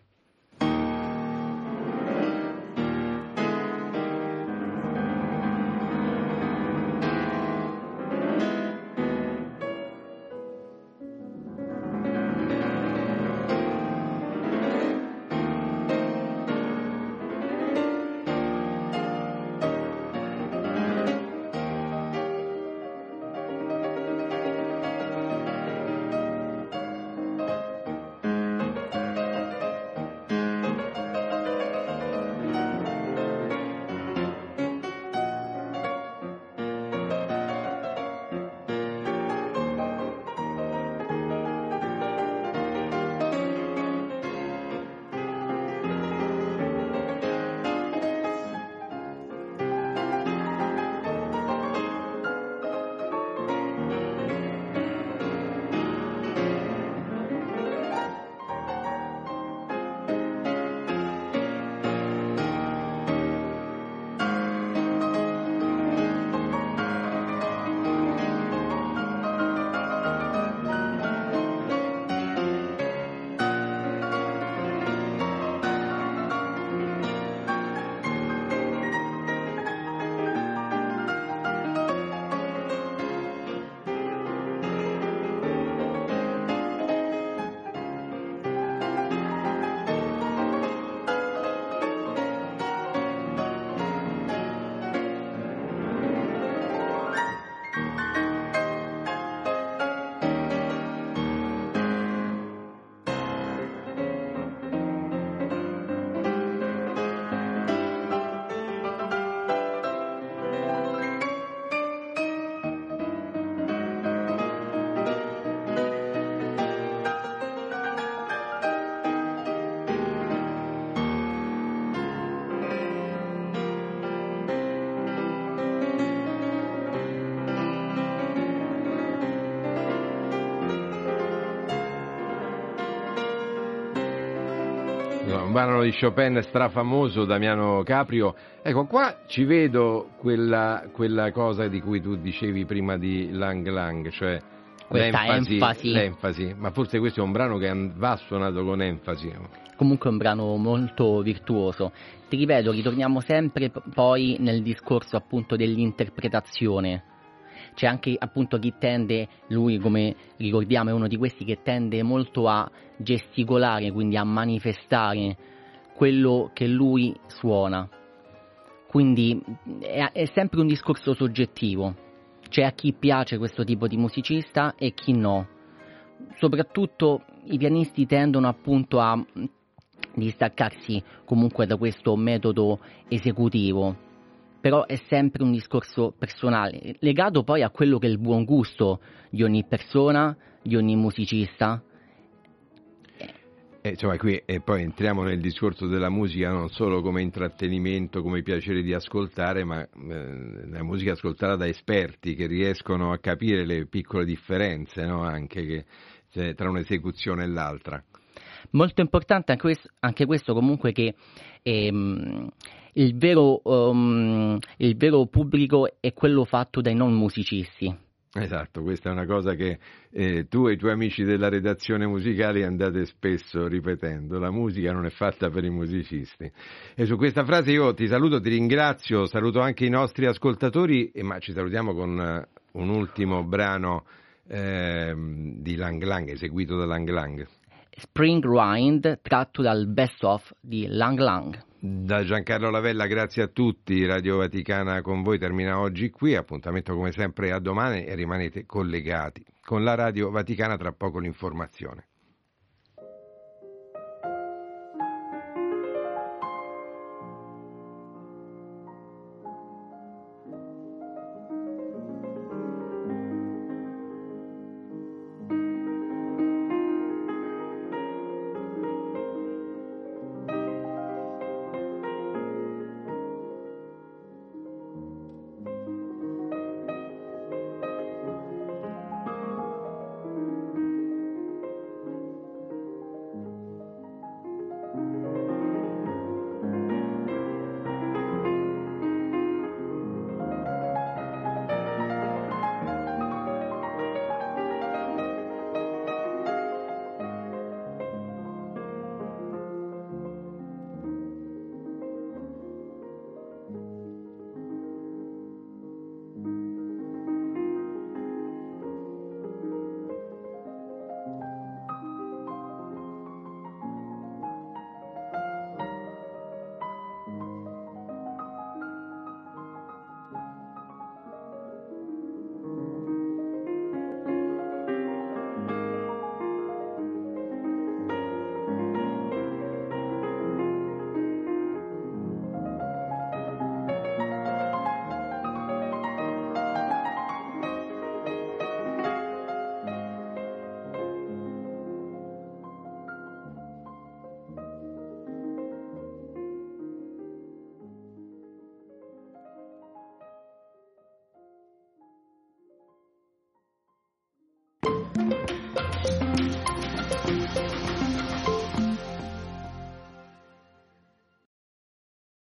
barolo di Chopin strafamoso, Damiano Caprio. Ecco, qua ci vedo quella, quella cosa di cui tu dicevi prima di Lang Lang, cioè questa l'enfasi, enfasi. l'enfasi, ma forse questo è un brano che va suonato con enfasi. Comunque è un brano molto virtuoso. Ti ripeto, ritorniamo sempre poi nel discorso appunto dell'interpretazione. C'è anche appunto chi tende, lui come ricordiamo è uno di questi che tende molto a gesticolare, quindi a manifestare quello che lui suona. Quindi è, è sempre un discorso soggettivo. C'è a chi piace questo tipo di musicista e chi no. Soprattutto i pianisti tendono appunto a distaccarsi comunque da questo metodo esecutivo. Però è sempre un discorso personale, legato poi a quello che è il buon gusto di ogni persona, di ogni musicista. E, insomma, qui e poi entriamo nel discorso della musica non solo come intrattenimento, come piacere di ascoltare, ma eh, la musica ascoltata da esperti che riescono a capire le piccole differenze, no? Anche che, cioè, tra un'esecuzione e l'altra. Molto importante anche questo, anche questo comunque che... Ehm, Il vero, um, il vero pubblico è quello fatto dai non musicisti. Esatto, questa è una cosa che eh, tu e i tuoi amici della redazione musicale andate spesso ripetendo: la musica non è fatta per i musicisti. E su questa frase io ti saluto, ti ringrazio, saluto anche i nostri ascoltatori, ma ci salutiamo con un ultimo brano eh, di Lang Lang, eseguito da Lang Lang. Spring Wind, tratto dal Best Of di Lang Lang. Da Giancarlo Lavella, grazie a tutti. Radio Vaticana con voi termina oggi qui, appuntamento come sempre a domani, e rimanete collegati con la Radio Vaticana, tra poco l'informazione.